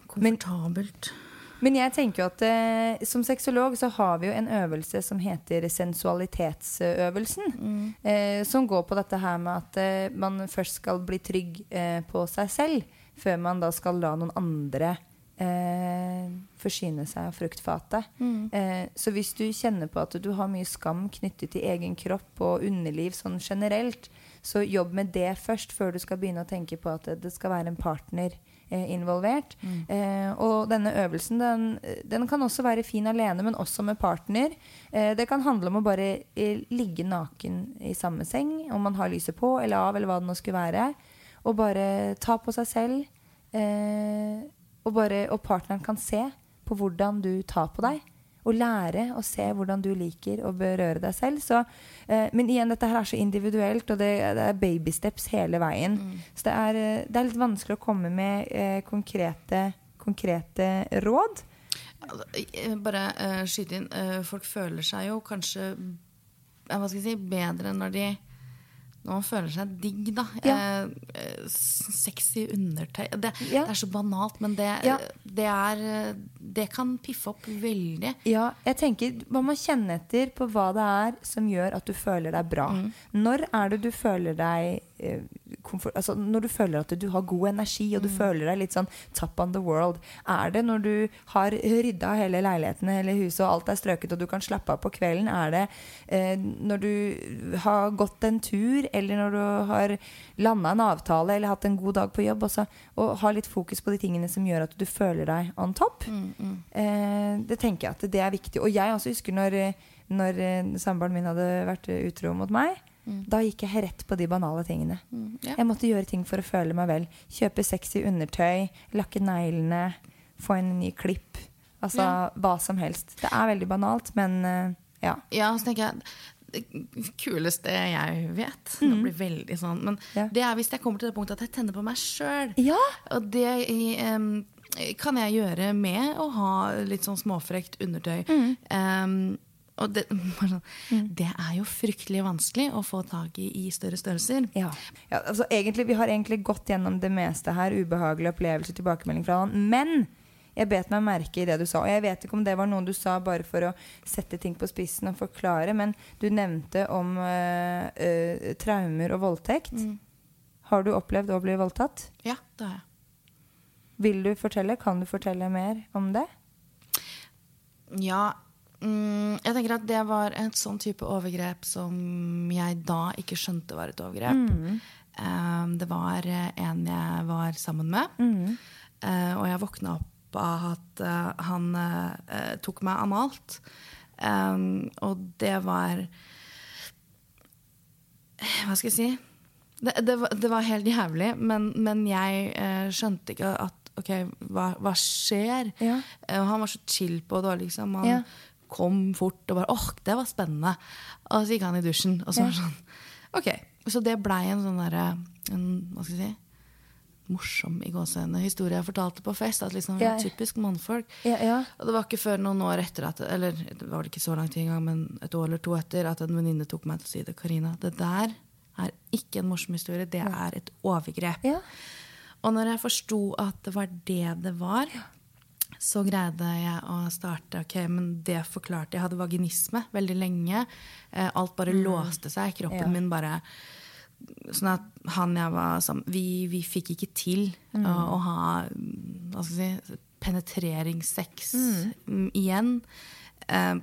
komfortabelt. Men, men jag tänker att eh, som sexolog så har vi ju en övelse som heter sensualitetsøvelsen mm. eh, som går på detta här med att eh, man först ska bli trygg eh, på sig själv. För man då ska la någon andra eh, försyne sig av fruktfatet. Mm. Eh, så hvis du känner på att du har mycket skam knyttet till egen kropp och underliv sån generellt så jobb med det först för du ska börja tänka på att det ska vara en partner eh, involvert. Mm. Eh, och denna övelsen den, den kan också vara fin alene men också med partner. Eh, det kan handla om att bara eh, ligga naken I samma säng om man har lyset på eller av eller vad det nu skulle vara. Och bara ta på sig själv eh, och bara och partnern kan se på hurdan du tar på dig och lära och se hurdan du liker och beröra dig själv så eh, men igen detta här är så individuellt och det, det är baby steps hela vägen mm. så det är det är lite vanskligt att komma med eh, konkreta konkreta råd bara eh, skit in eh, folk känner sig ju kanske vad ska jag säga bättre när de Når man føler seg digg da ja. eh, Sexy undertøy det, ja. Det er så banalt Men det, ja. det, er, det kan piffe opp veldig Ja, jeg tenker Man må kjenne etter på hva det er Som gjør at du føler deg bra mm. Når er det du føler deg Komfort, altså når du føler at du har god energi Og du mm. føler deg litt sånn Top on the world Er det når du har rydda hele leiligheten Hele huset og alt er strøket Og du kan slappe av på kvelden Er det eh, når du har gått en tur Eller når du har landet en avtale Eller hatt en god dag på jobb også, Og har litt fokus på de tingene som gjør at du føler deg on top mm, mm. Eh, Det tenker jeg at det er viktig Og jeg også husker når, når samboeren min hadde vært utro mot meg Mm. Da gikk jeg rett på de banale tingene mm, yeah. Jeg måtte gjøre ting for å føle meg vel Kjøpe sexy undertøy Lakke neglene Få en ny klipp Altså, yeah. hva som helst Det er veldig banalt, men uh, ja Ja, så tenker jeg Det kuleste jeg vet mm. Nå blir veldig sånn Men yeah. det er hvis jeg kommer til det punktet At jeg tenner på meg selv ja. Og det um, kan jeg gjøre med Å ha litt sånn småfrekt undertøy mm. um, Og det, det er jo fryktelig vanskelig å få tag I, I større størrelser. Ja. Ja, altså egentlig, vi har egentlig gått gjennom det meste her, ubehagelige opplevelser, tilbakemelding fra han, men jeg bet meg merke I det du sa, og jeg vet ikke om det var noe du sa bare for å sette ting på spissen og forklare, men du nevnte om øh, øh, traumer og voldtekt. Mm. Har du opplevd å bli voldtatt? Ja, det har jeg. Vil du fortelle? Kan du fortelle mer om det? Ja, Mm, jeg tenker at det var en sånn type overgrep som jeg da ikke skjønte var et overgrep. Mm. Um, det var en jeg var sammen med, mm. uh, og jeg våkna opp av at uh, han uh, tok meg analt. Um, og det var, hva skal jeg si? Det, det, var, det var helt jævlig, men, men jeg uh, skjønte ikke at, ok, hva, hva skjer? Ja. Uh, han var så chill på det, liksom. Han, ja. Kom fort och bara åh det var spännande och så gick han I duschen och så var sån okej Så det ble en sånn der, en, hva skal jeg si, morsom I gåsene historie jeg fortalte på fest at liksom ja. Typisk mannfolk ja, ja. Og det var ikke før noen år etter at, eller det var ikke så lang tid engang men et år eller to etter at en venninne tok meg til å si det Karina, det der er ikke en morsom historie, det er et overgrep ja. Og når jeg forstod at det var det det var ja. Så greide jeg å starte ok, men det forklarte jeg hadde vaginisme veldig lenge alt bare mm. låste seg, kroppen ja. Min bare sånn at han jeg var sammen vi, vi fikk ikke til mm. å, å ha hva skal jeg si, penetreringssex mm. igjen eh,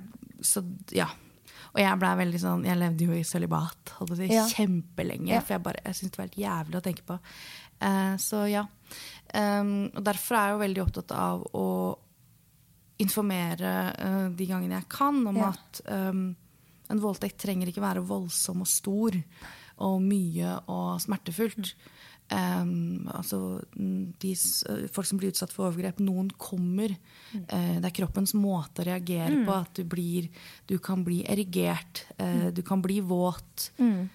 så ja og jeg ble veldig sånn, jeg levde jo I sølibat holdt på å si, ja. Kjempelenge ja. For jeg, bare, jeg synes det var helt jævlig å tenke på eh, så ja um, og derfor er jeg jo veldig opptatt av å informere uh, de gangene jeg kan om ja. At um, en voldtekt trenger ikke være voldsom og stor og mye og smertefullt. Um, altså, de, folk som blir utsatt for overgrep, noen kommer. Uh, det er kroppens måte å reagere mm. på, at du, blir, du kan bli erigert, uh, du kan bli våt. Mm.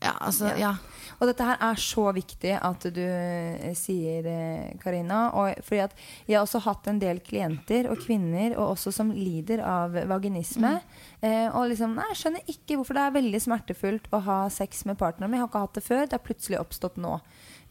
Ja, altså, ja. Ja. Og dette her er så viktig at du sier, Karina, og fordi at jeg har også hatt en del klienter og kvinner, og også som lider av vaginisme, mm. eh, og liksom, nei, jeg skjønner ikke hvorfor det er veldig smertefullt å ha sex med partneren, men jeg har ikke hatt det før, det er plutselig oppstått nå.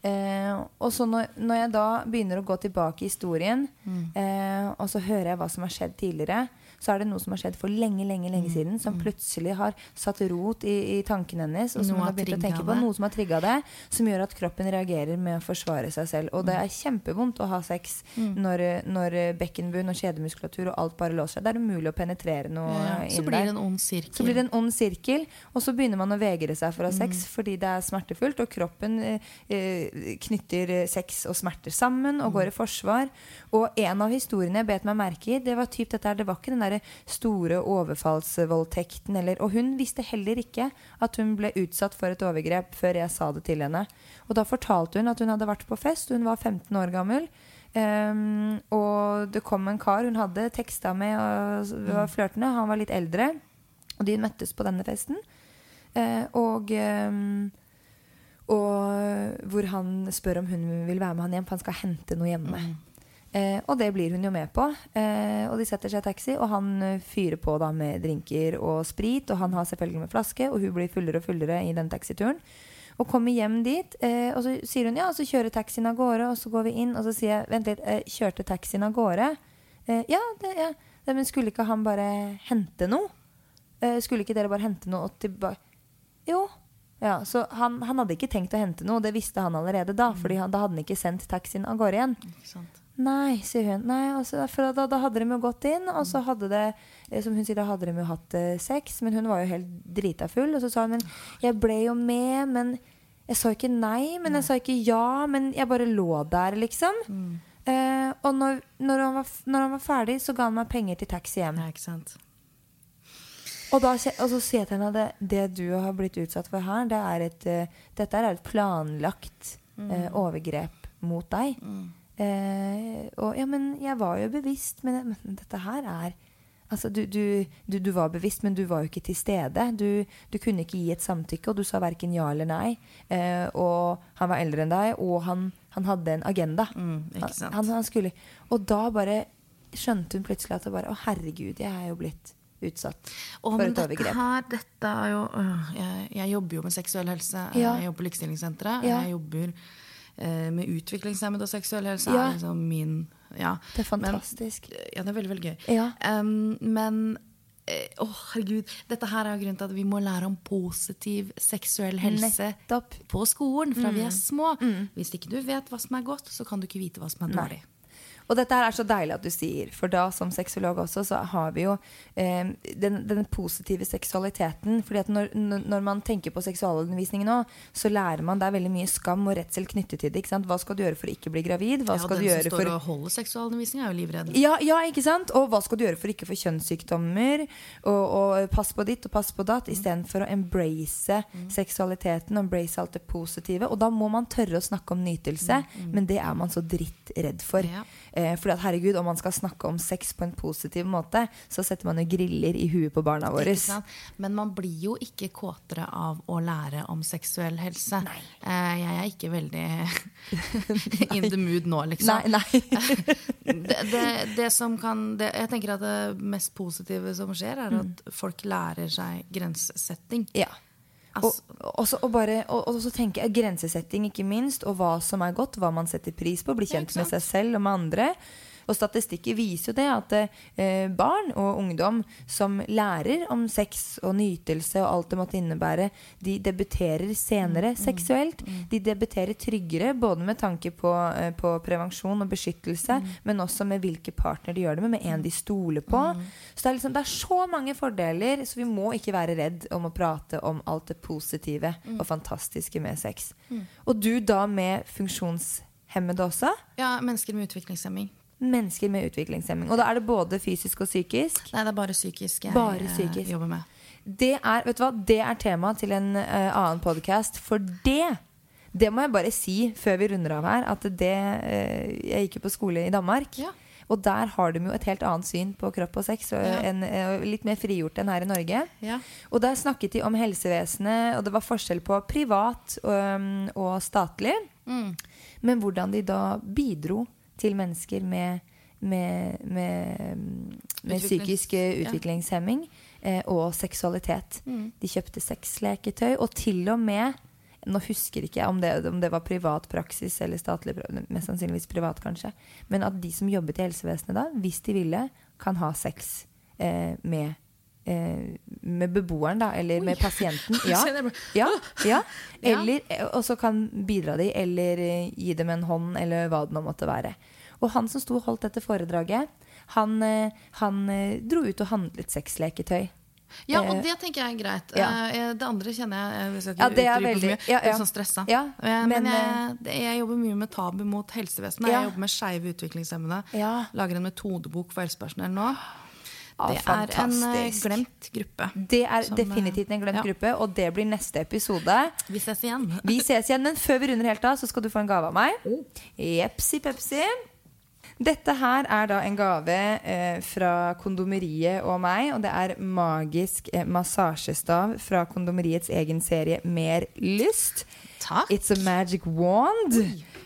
Eh, og så når, når jeg da begynner å gå tilbake I historien, mm. eh, og så hører jeg hva som har skjedd tidligere, så er det noe som har skjedd for lenge, lenge, lenge siden som plutselig har satt rot I, I tanken hennes, og som noe hun har begynt å tenke på det. Noe som har trigget det, som gjør at kroppen reagerer med å forsvare seg selv, og det er kjempevondt å ha sex mm. når, når bekkenbunn og kjedemuskulatur og alt bare låser seg, det er umulig å penetrere noe ja, ja. Så blir det en ond sirkel så blir det en ond sirkel, og så begynner man å vegre seg for å ha sex, mm. fordi det er smertefullt og kroppen eh, knytter sex og smerter sammen og mm. går I forsvar, og en av historiene jeg bet meg merke I, det var typ dette her, det var ikke den der store overfallsvoldtekten eller, og hun visste heller ikke at hun ble utsatt for et overgrep før jeg sa det til henne og da fortalte hun at hun hadde vært på fest hun var femten år gammel um, og det kom en kar hun hadde tekstet med og var flørtende han var litt eldre og de møttes på denne festen uh, og um, og hvor han spør om hun vil være med han hjem for han skal hente noe hjemme mm. Eh, og det blir hun jo med på eh, og de setter seg I taxi og han fyrer på da med drinker og sprit og han har selvfølgelig med flaske og hun blir fullere og fullere I den taxituren og kommer hjem dit eh, og så sier hun ja, så kjører taxien av gårde og så går vi inn og så sier jeg, vent litt, eh, kjørte taxien av gårde eh, ja, det, ja, det, men skulle ikke han bare hente noe eh, skulle ikke dere bare hente noe og tilbake jo Ja, så han, han hadde ikke tenkt å hente noe Det visste han allerede da Fordi han, da hadde han ikke sendt taxien av gårde igjen Nei, sier hun Nei, altså, for da, da hadde de jo gått inn Og så hadde det, som hun sier Da hadde de jo hatt sex Men hun var jo helt drita full Og så sa hun men, Jeg ble jo med, men Jeg sa ikke nei, men jeg sa ikke ja Men jeg bare lå der liksom mm. eh, Og når, når, han var, når han var ferdig Så ga han meg penger til taxi hjem Ja, ikke sant Og, da, og så sier jeg til henne det, det du har blitt utsatt for her det er et, uh, Dette er et planlagt uh, overgrep Mot deg mm. uh, Og ja, men jeg var jo bevisst Men, men dette her er altså, du, du, du, du var bevisst Men du var jo ikke til stede du, du kunne ikke gi et samtykke Og du sa hverken ja eller nei uh, Og han var eldre enn deg Og han, han hadde en agenda mm, ikke sant. Han, han skulle, Og da bare skjønte hun plutselig at det bare, Å herregud, jeg er jo blitt utsatt Åh, for et overgrep. Her, dette er jo, øh, jeg, jeg jobber jo med seksuell helse, ja. Jeg jobber på likestillingssenteret, ja. Jeg jobber eh, med utviklingshemmet og seksuell helse, ja. Er liksom min... Ja. Det er fantastisk. Men, ja, det er veldig, veldig gøy. Ja. Um, men, åh, øh, herregud, dette her er jo grunnen til at vi må lære om positiv seksuell helse Nettopp. På skolen, fra mm. vi er små. Mm. Hvis ikke du vet hva som er godt, så kan du ikke vite hva som er dårlig. Nei. Og dette her er så deilig at du sier, for da som seksolog også, så har vi jo eh, den, den positive seksualiteten, fordi at når, når man tenker på seksualundervisning nå, så lærer man, det er veldig mye skam og redsel knyttet til det, ikke sant? Hva skal du gjøre for å ikke bli gravid? Hva ja, skal du gjøre for... Ja, den som står og holder seksualundervisning er jo livredd. Ja, ja, ikke sant? Og hva skal du gjøre for ikke å få kjønnssykdommer? Og, og pass på ditt og pass på datt, mm. I stedet for å embrace mm. seksualiteten, embrace alt det positive, og da må man tørre å snakke om nytelse, mm. Mm. men det er man så dritt redd for. Ja. eh, fordi at herregud, om man skal snakke om sex på en positiv måte, så setter man jo griller I huet på barna våre. Men man blir jo ikke kåtere av å lære om seksuell helse. Eh, jeg er ikke veldig in the mood nå, liksom. Nei, nei. det, det, det som kan, det, jeg tenker at det mest positive som skjer er at mm. folk lærer seg grensesetting. Ja. Og, og, så, og, bare, og, og så tenker jeg grensesetting ikke minst Og hva som er godt, hva man setter pris på Bli kjent med seg selv og med andre Og statistikker viser jo det at eh, Barn og ungdom som lærer om sex og nytelse Og alt det måtte innebære De debuterer senere mm. seksuelt De debuterer tryggere Både med tanke på, eh, på prevensjon og beskyttelse mm. Men også med hvilke partner de gjør det med Med en de stoler på mm. Så det er, liksom, det er så mange fordeler Så vi må ikke være redd om å prate om alt det positive mm. og fantastiske med sex mm. Og du da med funksjonshemmede også? Ja, mennesker med utviklingshemming Mennesker med utviklingshemming Og da er det både fysisk og psykisk Nei, det er bare psykisk jeg bare psykisk. Eh, jobber med Det er, vet du hva, det er tema til en uh, annen podcast For det, det må jeg bare si Før vi runder av her At det, uh, jeg gikk jo på skole i Danmark Ja Og der har de jo et helt annet syn på kropp og sex og ja. en, litt mer frigjort enn her I Norge ja. Og der snakket de om helsevesenet Og det var forskjell på privat og, og statlig mm. Men hvordan de da bidro til mennesker med, med, med, med psykisk utviklingshemming eh, og seksualitet. Mm. De kjøpte sexleketøy, og til og med, nå husker ikke jeg om det, om det var privat praksis eller statlig, mest sannsynligvis privat kanskje, men at de som jobbet I helsevesenet da, hvis de ville, kan ha sex eh, med med beboeren da eller Oi. Med patienten ja, ja, ja. Eller, og så kan bidra de eller gi dem en hånd eller hva det nå måtte være og han som stod og holdt dette foredraget han, han dro ut og handlet sexleketøy Ja, og det tenker jeg er greit ja. Det andre kjenner jeg hvis jeg ikke ja, det er veldig, mye, ja, ja. Sånn stresset ja, Men, men jeg, jeg jobber mye med tabu mot helsevesenet ja. Jeg jobber med skeive utviklingshemmede ja. Lager en metodebok for helsepersonell nå Det ah, er en glemt gruppe Det er som, definitivt en glemt ja. gruppe Og det blir neste episode Vi ses igjen Vi ses igjen, men før vi runder helt av Så skal du få en gave av meg oh. Jepsi pepsi Dette her er da en gave eh, Fra kondomeriet og meg Og det er magisk eh, massasjestav Fra kondomeriets egen serie Mer lyst Takk. It's a magic wand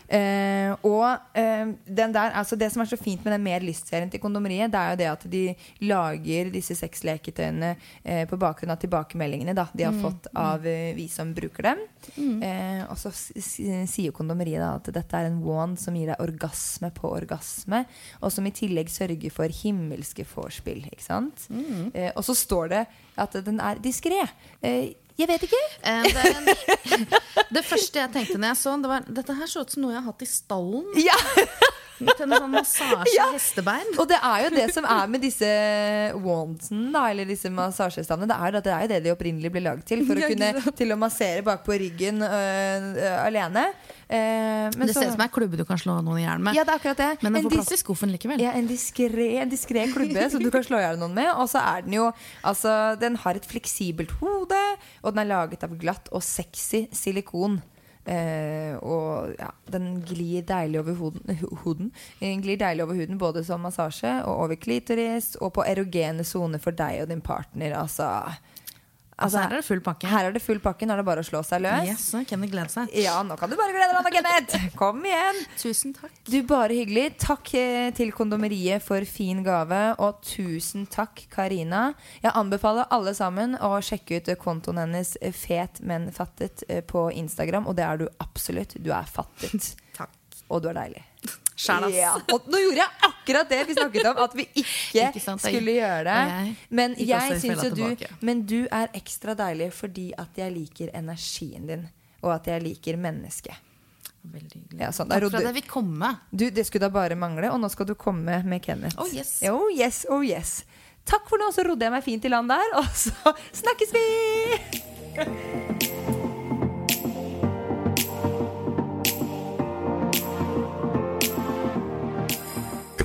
eh, Og eh, den der altså Det som er så fint med den mer lystserien til kondomeriet Det er jo det at de lager Disse sexleketøyene eh, På bakgrunn av tilbakemeldingene da, De har mm. fått av eh, vi som bruker dem mm. eh, Og så sier kondomeriet da, At dette er en wand som gir deg Orgasme på orgasme Og som I tillegg sørger for himmelske forspill Ikke sant? Mm. Eh, og så står det at den er diskret eh, Jeg vet ikke. Det, en, det første jeg tenkte når jeg så det var, dette her så ut som noe jeg har hatt I stallen. Ja. Til en sånn massasje ja. Hestebein. Og det er jo det som er med disse wandsen da, eller disse massasjestavene. Det er, det er jo det de opprinnelig blir laget til, for å kunne til å massere bak på ryggen øh, øh, alene. Eh, men det så, ser ut som en klubbe du kan slå noen I hjernen med Ja, det er akkurat det Men den får plass I skuffen likevel Ja, en diskret, en diskret klubbe som du kan slå I hjernen noen med Og så er den jo altså, Den har et fleksibelt hode Og den er laget av glatt og sexy silikon eh, Og ja, den glir deilig over huden, huden Den glir deilig over huden Både som massasje og over klitoris Og på erogene zoner for deg og din partner Altså Altså, her er det full pakke Her er det full pakke, nå er det bare å slå seg løs Yes, nå kan du glede seg Ja, nå kan du bare glede deg, Kenneth Kom igjen Tusen takk Du, bare hyggelig Takk til kondomeriet for fin gave Og tusen takk, Karina Jeg anbefaler alle sammen å sjekke ut kontoen hennes Fet, men fattet på Instagram Og det er du absolutt Du er fattet Takk Og du er deilig Skjernas ja. Og nå gjorde jeg akkurat det vi snakket om At vi ikke, ikke sant, skulle gjøre det Men jeg synes jo du Men du er ekstra deilig Fordi at jeg liker energien din Og at jeg liker mennesket Veldig hyggelig ja, sånn. Takk for at jeg vil komme du, Det skulle da bare mangle Og nå skal du komme med Kenneth Oh yes Oh yes, oh yes Takk for nå, så rodde jeg meg fint I land der Og så snakkes vi